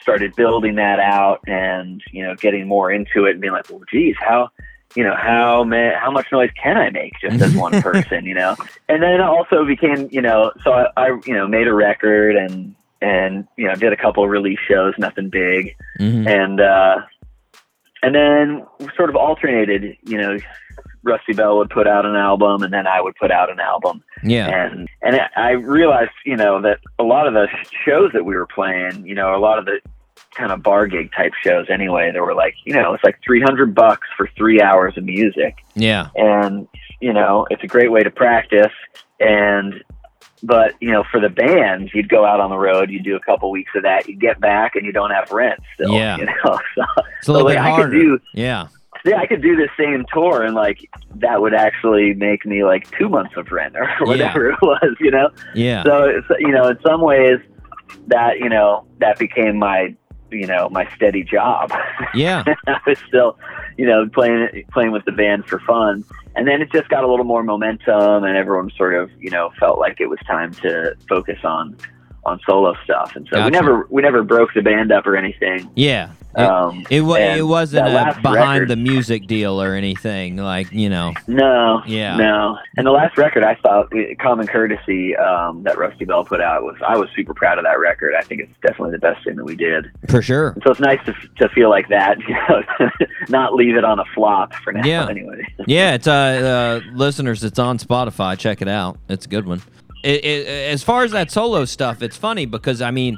started building that out and, you know, getting more into it and being like, well, geez, how much noise can I make just as one person, you know? And then also became, you know, so I made a record and, you know, did a couple of release shows, nothing big. Mm-hmm. And then sort of alternated, you know, Rusty Bell would put out an album and then I would put out an album. Yeah. And I realized, you know, that a lot of the shows that we were playing, you know, a lot of the kind of bar gig type shows anyway, they were like, you know, it's like $300 for 3 hours of music. Yeah. And, you know, it's a great way to practice. But, you know, for the band, you'd go out on the road, you do a couple weeks of that, you get back and you don't have rent still. Yeah. You know? So it's a little bit harder. I could do the same tour and like that would actually make me like 2 months of rent or whatever it was, you know? Yeah. So it's, you know, in some ways that, you know, that became my steady job. Yeah. I was still, you know, playing with the band for fun. And then it just got a little more momentum and everyone sort of, you know, felt like it was time to focus on solo stuff. And so gotcha. we never broke the band up or anything. Yeah. It wasn't a behind record, the music deal or anything like, you know. No. Yeah. No. And the last record I thought, Common Courtesy, that Rusty Bell put out, I was super proud of that record. I think it's definitely the best thing that we did. For sure. And so it's nice to feel like that, you know, not leave it on a flop for now. Yeah. Anyway. Yeah. It's listeners, it's on Spotify. Check it out. It's a good one. It, as far as that solo stuff, it's funny because, I mean,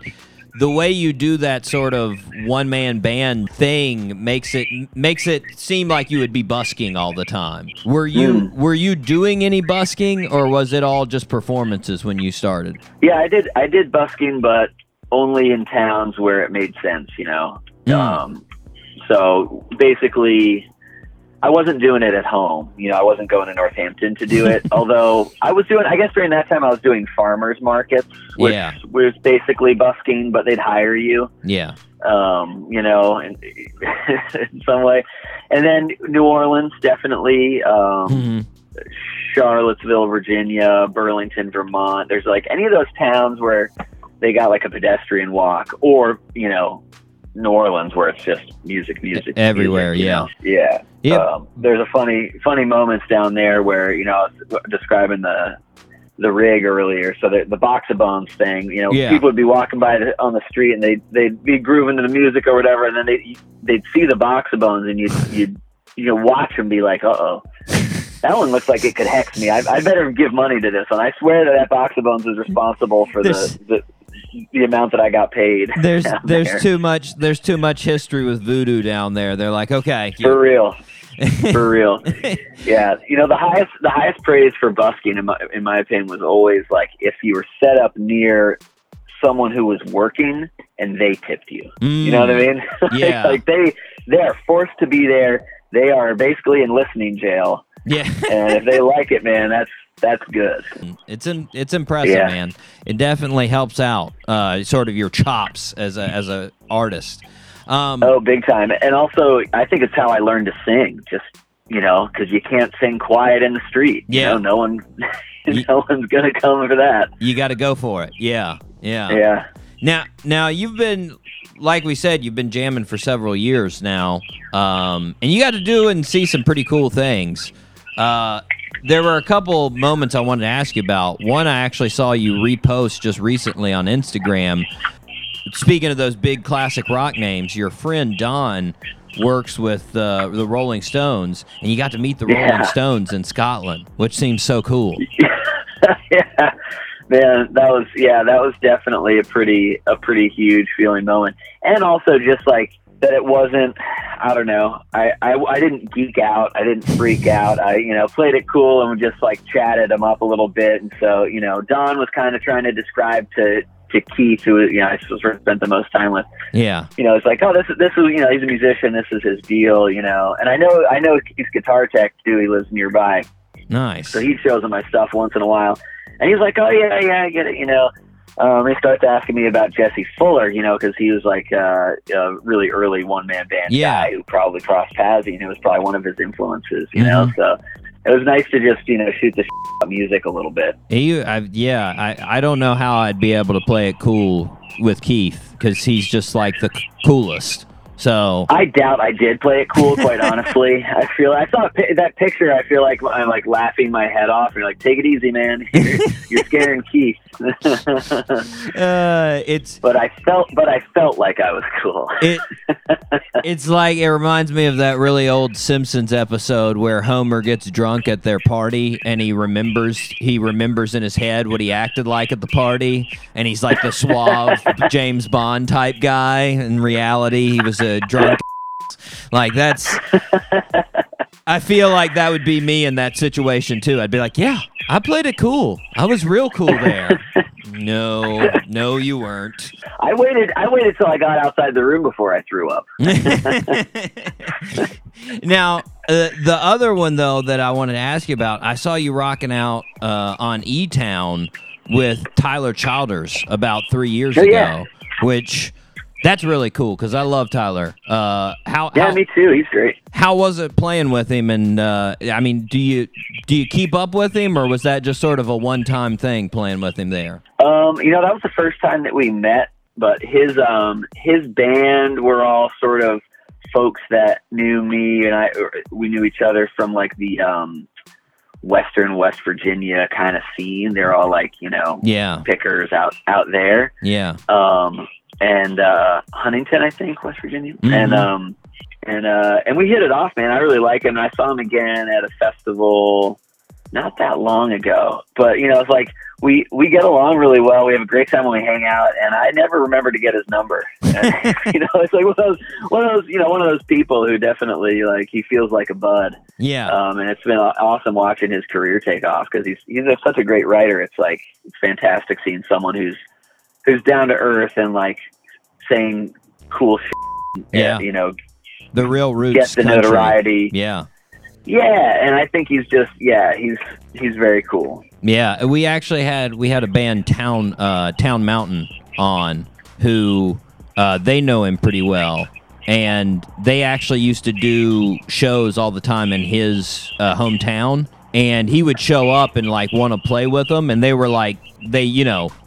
the way you do that sort of one-man band thing makes it seem like you would be busking all the time. Were you doing any busking, or was it all just performances when you started? Yeah, I did busking, but only in towns where it made sense, you know. Mm. So basically, I wasn't doing it at home. You know, I wasn't going to Northampton to do it. Although during that time I was doing farmers markets, which was basically busking, but they'd hire you. Yeah. You know, in some way. And then New Orleans, definitely. Charlottesville, Virginia, Burlington, Vermont. There's like any of those towns where they got like a pedestrian walk, or, you know, New Orleans where it's just music everywhere. Music, yeah. Yep. There's a funny moments down there where, you know, I was describing the rig earlier. So the box of bones thing, you know, people would be walking by on the street and they'd be grooving to the music or whatever, and then they'd see the box of bones and you'd watch them be like, uh-oh, that one looks like it could hex me. I better give money to this one. I swear that box of bones is responsible for the amount that I got paid. There's too much history with voodoo down there. They're like, okay, for real. Yeah, you know, the highest praise for busking in my opinion was always like if you were set up near someone who was working and they tipped you. You know what I mean? Yeah. Like they are forced to be there. They are basically in listening jail. Yeah. And if they like it, man, that's good. It's impressive, man. It definitely helps out sort of your chops as a artist. Big time. And also, I think it's how I learned to sing. Just, you know, because you can't sing quiet in the street. Yeah. You know, no one's gonna come for that. You got to go for it. Yeah. Yeah. Yeah. Now you've been, like we said, you've been jamming for several years now, and you got to do and see some pretty cool things. There were a couple moments I wanted to ask you about. One, I actually saw you repost just recently on Instagram. Speaking of those big classic rock names, your friend Don works with the Rolling Stones, and you got to meet the Rolling Stones in Scotland, which seems so cool. Yeah, man, that was definitely a pretty huge feeling moment, and also just like that it wasn't. I don't know. I didn't geek out. I didn't freak out. I played it cool and just like chatted him up a little bit, and so Don was kind of trying to describe to Keith, who I sort of spent the most time with. Yeah. It's like, oh, this is he's a musician. This is his deal. And I know Keith's guitar tech too. He lives nearby. Nice. So he shows him my stuff once in a while, and he's like, oh yeah, I get it. He starts asking me about Jesse Fuller, because he was like a really early one-man band guy who probably crossed paths, and it was probably one of his influences, you know. So it was nice to just shoot the shit about music a little bit. I don't know how I'd be able to play it cool with Keith, because he's just like the coolest. So I doubt I did play it cool, quite honestly. I saw that picture. I feel like I'm like laughing my head off. You're like, take it easy, man. You're scaring Keith. But I felt like I was cool. It's like it reminds me of that really old Simpsons episode where Homer gets drunk at their party and he remembers in his head what he acted like at the party, and he's like the suave James Bond type guy. In reality, he was a drunk. Like that's. I feel like that would be me in that situation too. I'd be like, yeah, I played it cool. I was real cool there. No, you weren't. I waited till I got outside the room before I threw up. Now, the other one though that I wanted to ask you about, I saw you rocking out on E-Town with Tyler Childers about 3 years ago, which. That's really cool because I love Tyler. Me too. He's great. How was it playing with him? And do you keep up with him, or was that just sort of a one-time thing playing with him there? That was the first time that we met. But his band were all sort of folks that knew me, and we knew each other from like the Western West Virginia kind of scene. They're all like pickers out there. Yeah. And Huntington, I think, West Virginia. Mm-hmm. And we hit it off, man. I really like him. I saw him again at a festival not that long ago. But, it's like we get along really well. We have a great time when we hang out. And I never remember to get his number. It's like one of those people who definitely, like, he feels like a bud. Yeah. And it's been awesome watching his career take off because he's such a great writer. It's, like, it's fantastic seeing someone who's down to earth and like saying cool shit. Yeah. The real roots. Get the country. Notoriety. Yeah. Yeah. And I think he's just, he's very cool. Yeah. We actually had a band Town Mountain on who, they know him pretty well. And they actually used to do shows all the time in his hometown. And he would show up and, like, want to play with them. And they were like,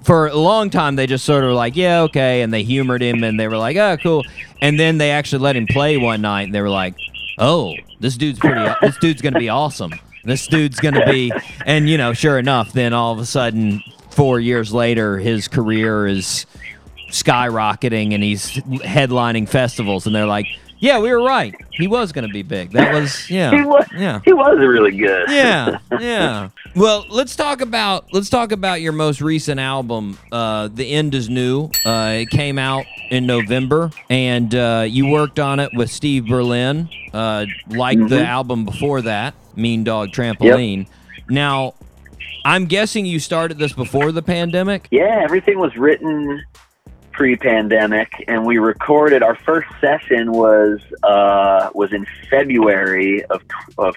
for a long time, they just sort of were like, yeah, okay. And they humored him, and they were like, oh, cool. And then they actually let him play one night, and they were like, oh, this dude's going to be awesome. This dude's going to be, and, sure enough, then all of a sudden, 4 years later, his career is skyrocketing, and he's headlining festivals. And they're like, yeah, we were right. He was going to be big. That was, yeah. He was really good. Yeah, yeah. Well, let's talk about your most recent album, The End Is New. It came out in November, and you worked on it with Steve Berlin, the album before that, Mean Dog Trampoline. Yep. Now, I'm guessing you started this before the pandemic? Yeah, everything was written pre-pandemic, and we recorded. Our first session was in February of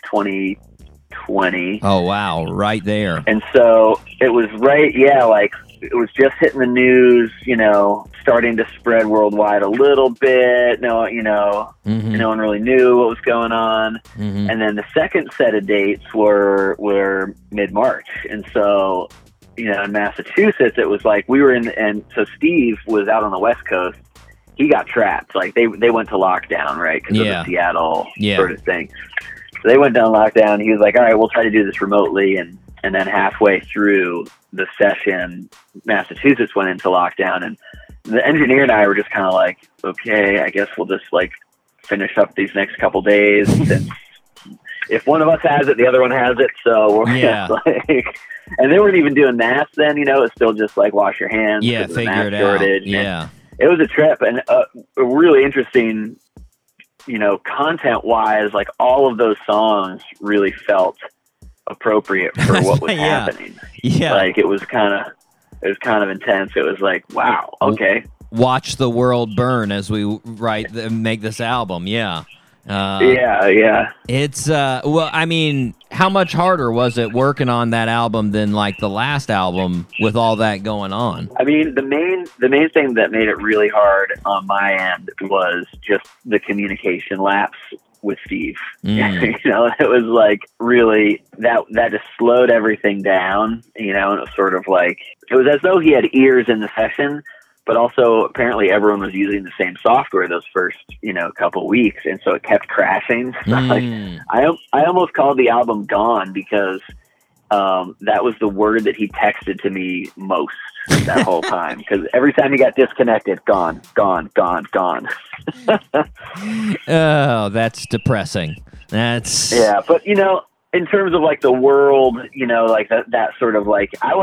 2020. Oh wow, right there. And so it was it was just hitting the news, starting to spread worldwide a little bit. Mm-hmm. No one really knew what was going on. Mm-hmm. And then the second set of dates were mid-March, and so in Massachusetts, it was like we were in, and so Steve was out on the West Coast. He got trapped. Like they went to lockdown, right? Because of the Seattle sort of thing. So they went down lockdown. He was like, all right, we'll try to do this remotely. And then halfway through the session, Massachusetts went into lockdown. And the engineer and I were just kind of like, okay, I guess we'll just like finish up these next couple days. Since if one of us has it, the other one has it. So we're just like, and they weren't even doing masks then, you know, it's still just like wash your hands. Yeah, figure it out. Yeah. It was a trip and a really interesting, you know, content wise, like all of those songs really felt appropriate for what was happening. Yeah. Like it was kind of intense. It was like, wow. Okay. Watch the world burn as we make this album. Yeah. Yeah. It's, well, I mean, how much harder was it working on that album than like the last album with all that going on? I mean, the main thing that made it really hard on my end was just the communication lapse with Steve. You know, it was like really that just slowed everything down, you know, and it was sort of like, it was as though he had ears in the session, but also apparently everyone was using the same software those first, you know, couple weeks. And so it kept crashing. Like, I almost called the album gone because that was the word that he texted to me most that whole time. Because every time he got disconnected, gone, gone, gone, gone. Oh, that's depressing. That's... Yeah, but, you know, in terms of like the world, you know, like that sort of like, I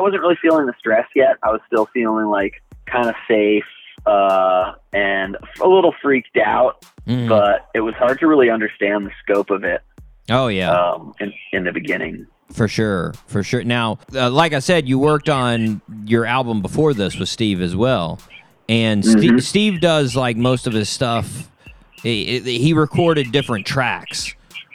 wasn't really feeling the stress yet. I was still feeling like kind of safe and a little freaked out, but it was hard to really understand the scope of it. Oh yeah, in the beginning, for sure. Now, like I said, you worked on your album before this with Steve as well, and Steve does like most of his stuff. He recorded different tracks,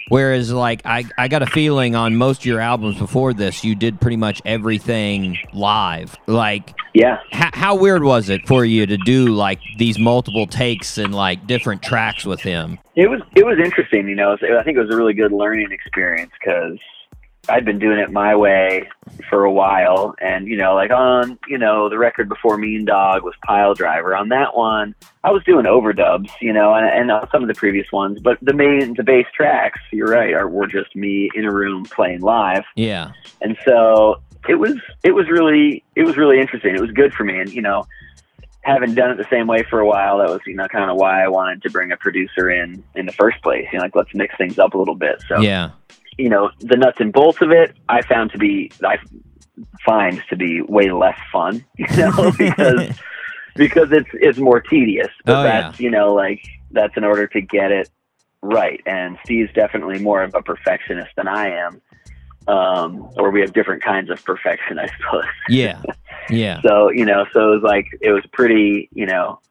whereas like I got a feeling on most of your albums before this, you did pretty much everything live. Like, yeah. How weird was it for you to do like these multiple takes and like different tracks with him? It was interesting, you know. I think it was a really good learning experience because I'd been doing it my way for a while, and you know, like on, you know, the record before Mean Dog was Pile Driver. On that one, I was doing overdubs, you know, and on some of the previous ones, but the bass tracks, you're right, were just me in a room playing live. Yeah. And so it was really interesting. It was good for me, and you know, having done it the same way for a while, that was, you know, kind of why I wanted to bring a producer in the first place. You know, like, let's mix things up a little bit. So yeah. You know, the nuts and bolts of it, I find to be way less fun, you know, because it's more tedious. But you know, like, that's in order to get it right. And Steve's definitely more of a perfectionist than I am, or we have different kinds of perfection, I suppose. Yeah. So, you know, so it was like, it was pretty, you know,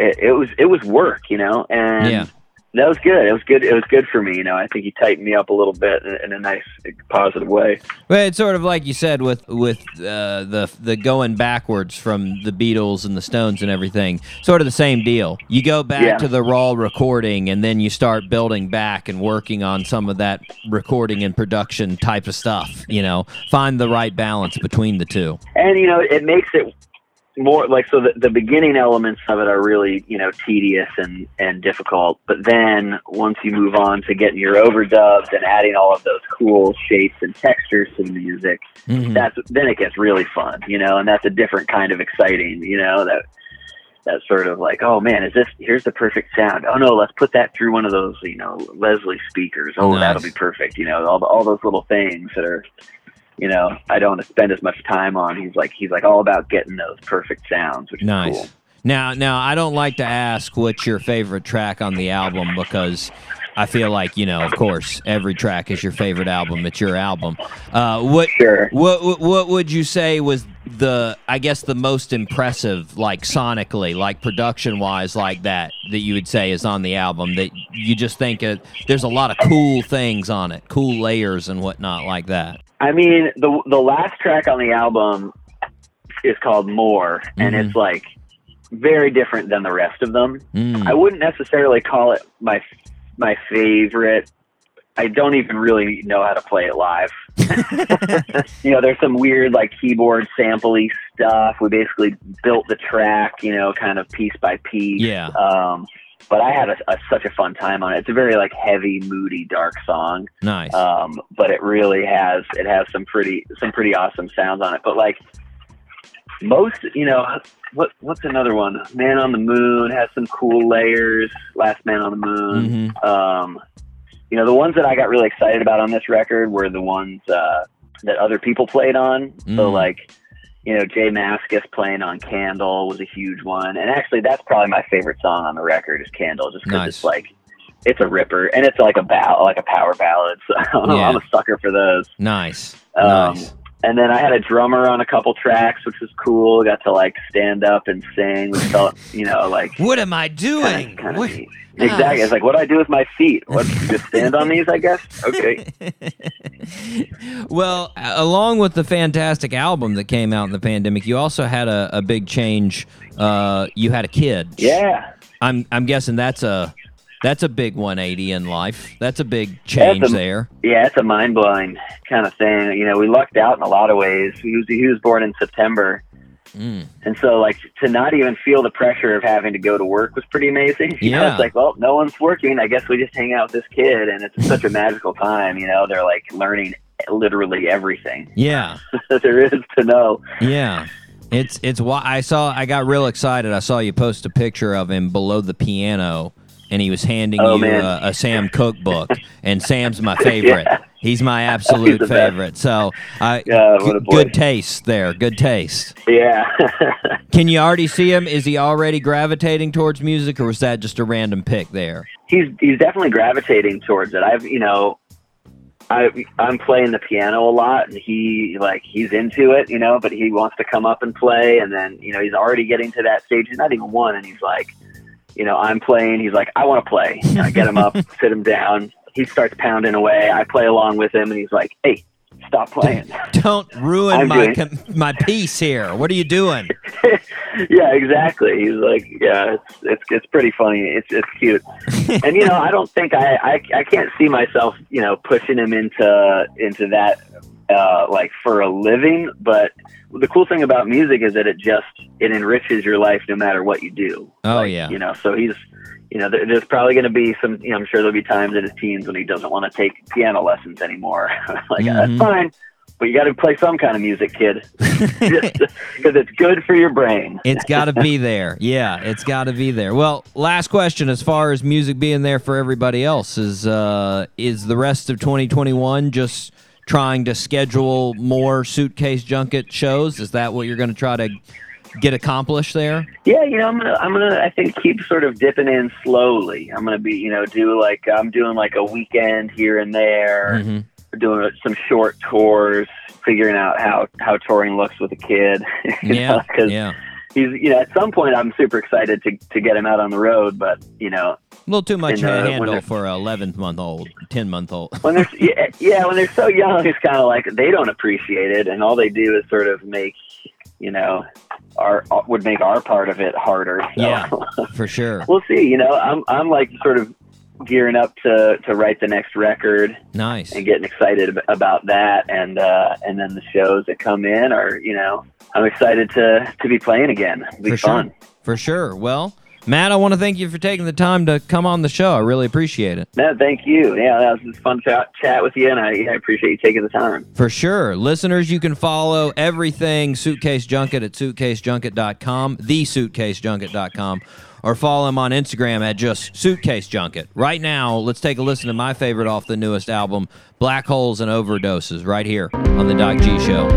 it was work, you know, and. Yeah. That was good. It was good for me. You know, I think he tightened me up a little bit in a nice, positive way. Well, it's sort of like you said with the going backwards from the Beatles and the Stones and everything. Sort of the same deal. You go back to the raw recording, and then you start building back and working on some of that recording and production type of stuff. You know, find the right balance between the two. And you know, it makes it more like, so the beginning elements of it are really, you know, tedious and difficult, but then once you move on to getting your overdubs and adding all of those cool shapes and textures to the music, then it gets really fun, you know, and that's a different kind of exciting, you know, that sort of like, oh man, here's the perfect sound. Oh no, let's put that through one of those, you know, Leslie speakers. Oh, nice. That'll be perfect. You know, all those little things that are, you know, I don't spend as much time on. He's like all about getting those perfect sounds, which is nice. Cool. Now I don't like to ask what's your favorite track on the album because I feel like, you know, of course, every track is your favorite album. It's your album. What would you say was the most impressive, like sonically, like production wise, like that you would say is on the album that you just think there's a lot of cool things on it, cool layers and whatnot like that? I mean, the last track on the album is called More, and it's like very different than the rest of them. I wouldn't necessarily call it my favorite. I don't even really know how to play it live. You know, there's some weird like keyboard sampley stuff. We basically built the track, you know, kind of piece by piece. Yeah. But I had such a fun time on it. It's a very like heavy, moody, dark song. Nice. But it really has some pretty awesome sounds on it. But like most, you know, what's another one? Man on the Moon has some cool layers. Last Man on the Moon. Mm-hmm. You know, the ones that I got really excited about on this record were the ones that other people played on. Mm. So like, you know, Jay Mascis playing on Candle was a huge one. And actually, that's probably my favorite song on the record is Candle, just because it's like, it's a ripper. And it's like a power ballad. So I'm a sucker for those. Nice. And then I had a drummer on a couple tracks, which was cool. I got to like stand up and sing, which felt, you know, like, what am I doing? Kind of neat. Exactly. It's like, what do I do with my feet? What, just stand on these, I guess? Okay. Well, along with the fantastic album that came out in the pandemic, you also had a big change. You had a kid. Yeah. I'm guessing that's a big 180 in life. That's a big change there. Yeah, it's a mind-blowing kind of thing. You know, we lucked out in a lot of ways. He was born in September. Mm. And so, like, to not even feel the pressure of having to go to work was pretty amazing. You know, it's like, well, no one's working. I guess we just hang out with this kid, and it's such a magical time. You know, they're, like, learning literally everything. Yeah. That there is to know. Yeah. It's why I got real excited. I saw you post a picture of him below the piano, and he was handing a Sam Cooke book, and Sam's my favorite. Yeah. He's my absolute favorite. So, good taste there. Good taste. Yeah. Can you already see him? Is he already gravitating towards music, or was that just a random pick there? He's definitely gravitating towards it. I'm playing the piano a lot, and he's into it, you know. But he wants to come up and play, and then you know he's already getting to that stage. He's not even one, and he's like, you know, I'm playing. He's like, I want to play. And I get him up, sit him down. He starts pounding away. I play along with him, and he's like, hey, stop playing. Don't ruin my piece here. What are you doing? Yeah, exactly. He's like, yeah, it's pretty funny. It's cute. And, you know, I don't think I can't see myself, you know, pushing him into that, like, for a living. But the cool thing about music is that it enriches your life no matter what you do. Oh, like, yeah. You know, so he's, you know, there's probably going to be some, you know, I'm sure there'll be times in his teens when he doesn't want to take piano lessons anymore. Like, that's fine, but you got to play some kind of music, kid, because it's good for your brain. It's got to be there. Yeah, it's got to be there. Well, last question, as far as music being there for everybody else, is the rest of 2021 just trying to schedule more Suitcase Junket shows? Is that what you're going to try to get accomplished there? Yeah, you know, I'm gonna I think keep sort of dipping in slowly. I'm gonna be, you know, I'm doing like a weekend here and there, doing some short tours, figuring out how touring looks with a kid. Yeah, because he's, you know, at some point I'm super excited to get him out on the road, but you know, a little too much handle for an 10-month-old. When they're when they're so young, it's kind of like they don't appreciate it, and all they do is sort of make, you know, would make our part of it harder. So. Yeah, for sure. We'll see. You know, I'm like sort of gearing up to write the next record. Nice. And getting excited about that, and then the shows that come in are, you know, I'm excited to be playing again. It'll be fun. For sure. Well, Matt, I want to thank you for taking the time to come on the show. I really appreciate it. No, thank you. Yeah, that was a fun chat with you, and I appreciate you taking the time. For sure. Listeners, you can follow everything Suitcase Junket at suitcasejunket.com, thesuitcasejunket.com, or follow him on Instagram at just Suitcase Junket. Right now, let's take a listen to my favorite off the newest album, Black Holes and Overdoses, right here on The Doc G Show.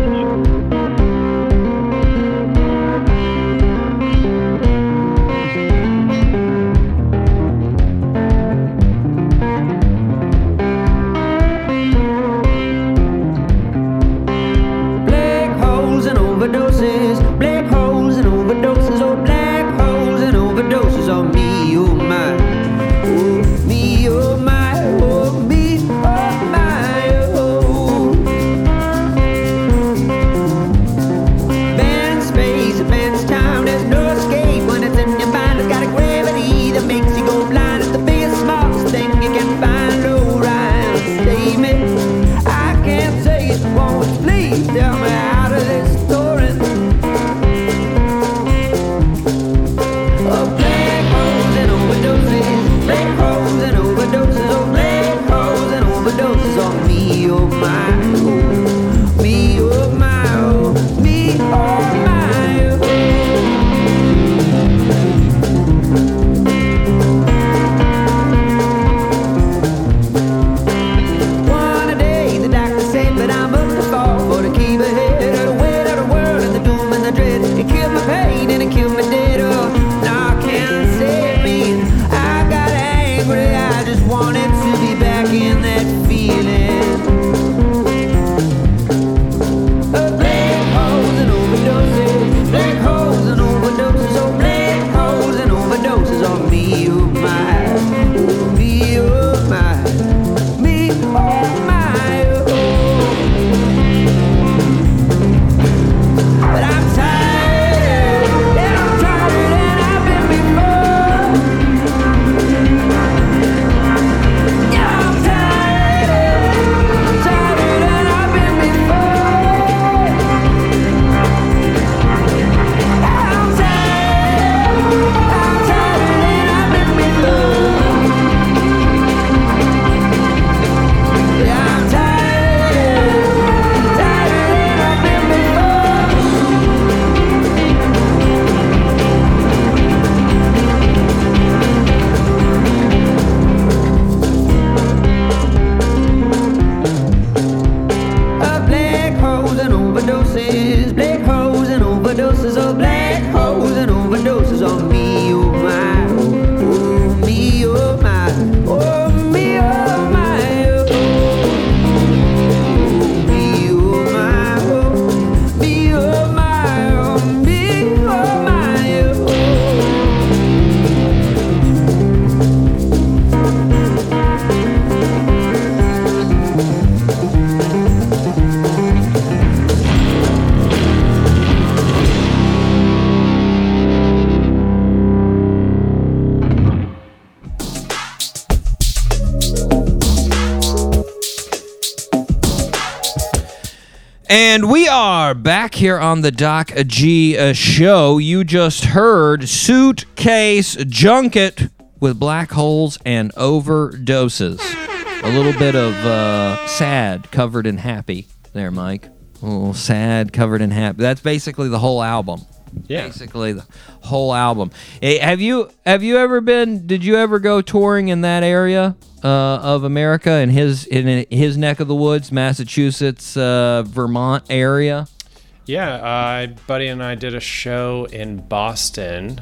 to be back in that feeling. Black holes and overdoses, black holes and overdoses, oh black holes and overdoses on me, oh my, me, oh my, me, oh my, oh. But I'm tired. And we are back here on the Doc G Show. You just heard Suitcase Junket with Black Holes and Overdoses. A little bit of sad covered in happy there, Mike. A little sad covered in happy. That's basically the whole album. Yeah. Basically the whole album. Hey, have you ever been, did you ever go touring in that area of America, in his neck of the woods, Massachusetts, Vermont area? Yeah, my buddy and I did a show in Boston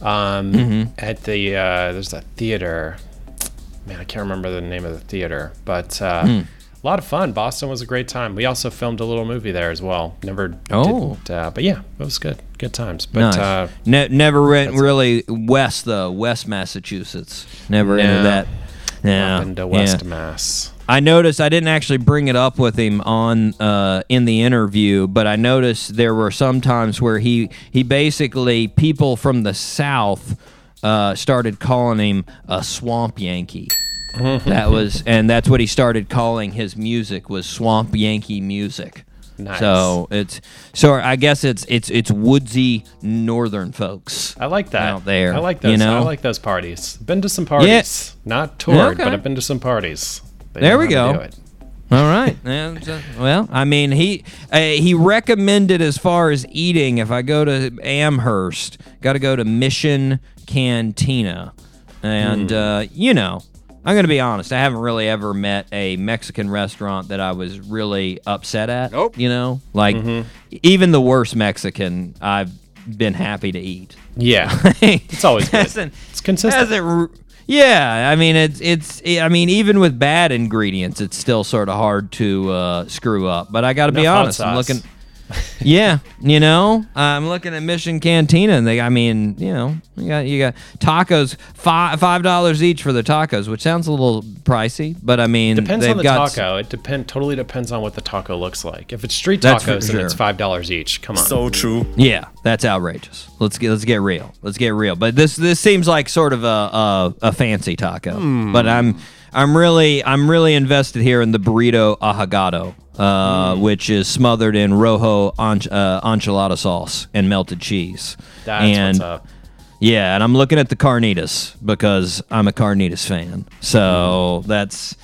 at the there's that theater. Man, I can't remember the name of the theater, but a lot of fun. Boston was a great time. We also filmed a little movie there as well. But yeah, it was good. Good times. But nice. Never went really west, though. West Massachusetts. Never into that. Yeah. Into West Mass. I noticed, I didn't actually bring it up with him on in the interview, but I noticed there were some times where he basically, people from the South started calling him a Swamp Yankee. That's what he started calling his music, was Swamp Yankee music. Nice. So I guess it's woodsy northern folks. I like that out there. I like those. You know? I like those parties. Been to some parties, not toured, but I've been to some parties. There we go. All right. Well, I mean, he recommended as far as eating. If I go to Amherst, got to go to Mission Cantina, and I'm going to be honest. I haven't really ever met a Mexican restaurant that I was really upset at. Nope. You know, like even the worst Mexican, I've been happy to eat. Yeah. It's always good. It's consistent. Yeah. I mean, even with bad ingredients, it's still sort of hard to screw up. But I got to be honest. I'm looking. Yeah, you know, I'm looking at Mission Cantina, and you got tacos, $5 each for the tacos, which sounds a little pricey, but I mean, depends on the taco. It totally depends on what the taco looks like. If it's street tacos, then it's $5 each. Come on, so true. Yeah, that's outrageous. Let's get real. Let's get real. But this seems like sort of a fancy taco. Mm. But I'm really invested here in the burrito ahogado. Which is smothered in rojo enchilada sauce and melted cheese. That's what's up. Yeah, and I'm looking at the carnitas because I'm a carnitas fan. So that's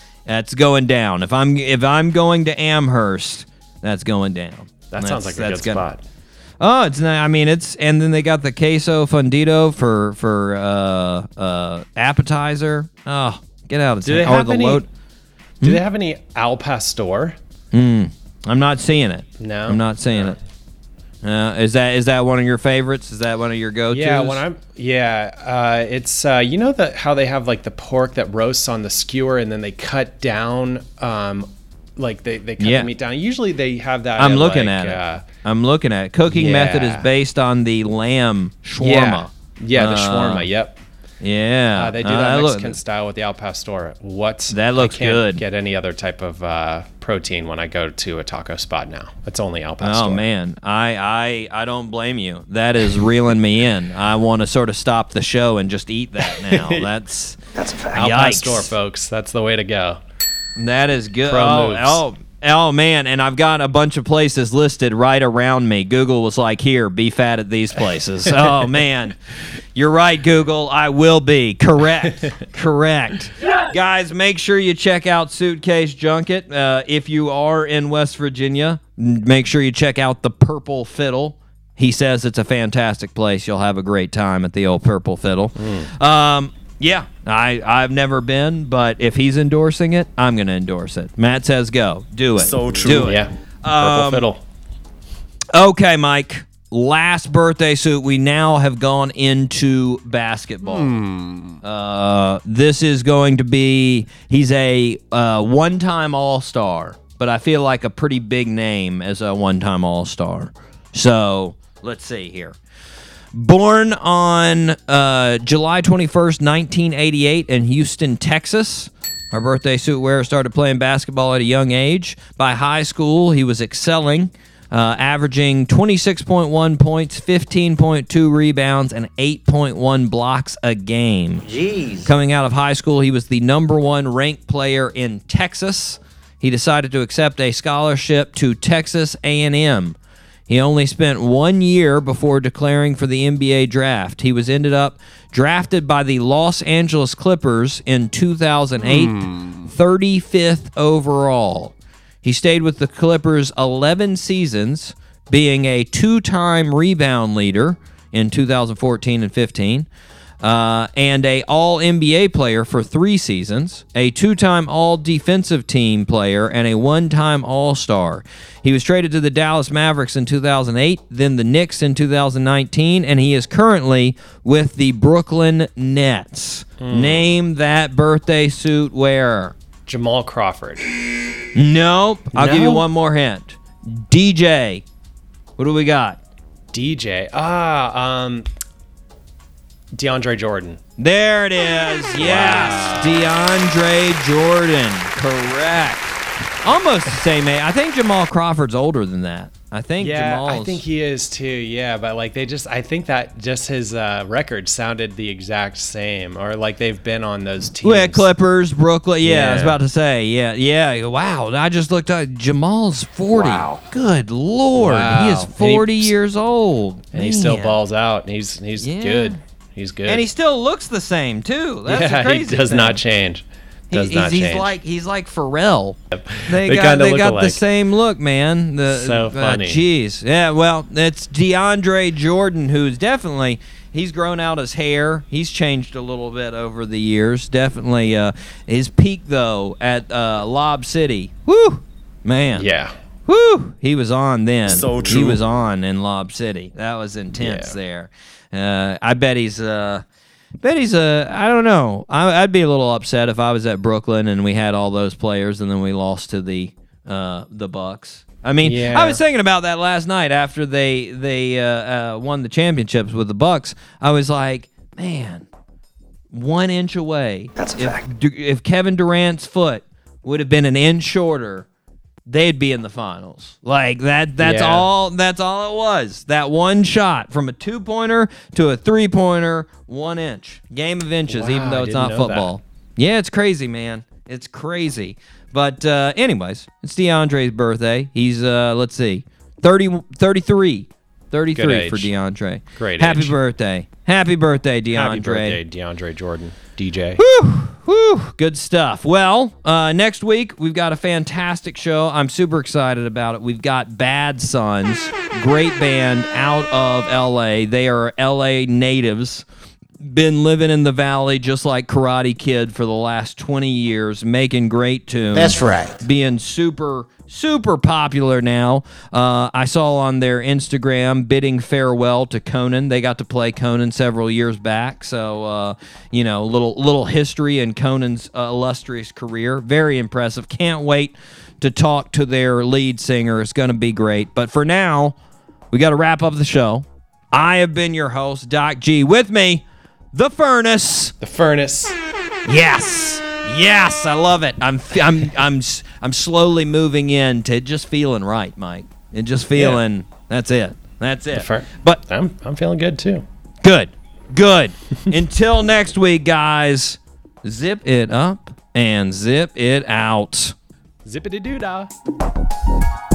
going down. If I'm going to Amherst, that's going down. That sounds like a good spot. Oh, it's not, I mean, it's, and then they got the queso fundido for appetizer. Oh, get out of town. Do they have any al pastor? I'm not seeing it. No. I'm not seeing it. Is that one of your favorites? Is that one of your go-tos? Yeah, it's you know how they have like the pork that roasts on the skewer and then they cut down like they cut the meat down. Usually they have that. I'm looking at it. Cooking method is based on the lamb shawarma. The shawarma. Yep. Yeah, they do that Mexican style with the al pastor. I can't get any other type of protein when I go to a taco spot now. It's only al pastor. Oh man, I don't blame you. That is reeling me in. I want to sort of stop the show and just eat that now. That's a fact. Al pastor, folks. That's the way to go. That is good. Oh man, and I've got a bunch of places listed right around me. Google was like, here, be fat at these places. Oh man, you're right, Google. I will be. Correct. Yes! Guys, make sure you check out Suitcase Junket. If you are in West Virginia, make sure you check out the Purple Fiddle. He says it's a fantastic place. You'll have a great time at the old Purple Fiddle. Mm. Yeah, I've never been, but if he's endorsing it, I'm going to endorse it. Matt says go. Do it. So true. Do it. Yeah. Purple Fiddle. Okay, Mike. Last birthday suit. We now have gone into basketball. This is going to be... He's a one-time All-Star, but I feel like a pretty big name as a one-time All-Star. So, let's see here. Born on July 21st, 1988 in Houston, Texas. Our birthday suit wearer started playing basketball at a young age. By high school, he was excelling, averaging 26.1 points, 15.2 rebounds, and 8.1 blocks a game. Jeez. Coming out of high school, he was the number one ranked player in Texas. He decided to accept a scholarship to Texas A&M. He only spent 1 year before declaring for the NBA draft. He was ended up drafted by the Los Angeles Clippers in 2008, 35th overall. He stayed with the Clippers 11 seasons, being a two-time rebound leader in 2014 and 15, and a All-NBA player for 3 seasons, a two-time All-Defensive Team player, and a one-time All-Star. He was traded to the Dallas Mavericks in 2008, then the Knicks in 2019, and he is currently with the Brooklyn Nets. Name that birthday suit wearer. Jamal Crawford. Nope. I'll give you one more hint. DJ. What do we got? DJ. DeAndre Jordan. There it is. Yes. Wow. DeAndre Jordan. Correct. Almost the same age. I think Jamal Crawford's older than that. I think he is too. Yeah, but like I think that just his record sounded the exact same, or like they've been on those teams. Yeah, Clippers, Brooklyn. Yeah, I was about to say. Yeah. Wow, I just looked up. Jamal's 40. Wow. Good Lord, wow. He is 40 years old, and he still balls out. He's good. He's good. And he still looks the same, too. That's the crazy thing. He does not change. He's like Pharrell. Yep. They got the same look, man. So funny. Jeez. Yeah, well, it's DeAndre Jordan, who's definitely... He's grown out his hair. He's changed a little bit over the years. Definitely his peak, though, at Lob City. Woo! Man. Yeah. Woo! He was on then. So true. He was on in Lob City. That was intense there. I bet he's I don't know. I'd be a little upset if I was at Brooklyn and we had all those players and then we lost to the Bucks. I mean, yeah. I was thinking about that last night after they won the championships with the Bucks. I was like, man, 1 inch away. That's a fact. If Kevin Durant's foot would have been an inch shorter, they'd be in the finals. Like that's all it was. That one shot from a two-pointer to a three-pointer, 1 inch. Game of inches, even though it's not football. Yeah, it's crazy, man. It's crazy. But anyways, it's DeAndre's birthday. He's 33. 33 for DeAndre. Great. Happy birthday, DeAndre. Happy birthday, DeAndre Jordan. DJ. Whew, good stuff. Well, next week we've got a fantastic show. I'm super excited about it. We've got Bad Sons, great band out of LA. They are LA natives. been living in the Valley just like Karate Kid for the last 20 years, making great tunes. That's right. Being super, super popular now. I saw on their Instagram bidding farewell to Conan. They got to play Conan several years back. So, you know, little history in Conan's illustrious career. Very impressive. Can't wait to talk to their lead singer. It's going to be great. But for now, we got to wrap up the show. I have been your host, Doc G. With me, The Furnace. The Furnace. Yes. Yes, I love it. I'm slowly moving in to just feeling right, Mike. And just feeling, yeah. That's it. But I'm feeling good too. Good. Until next week, guys. Zip it up and zip it out. Zippity doo dah.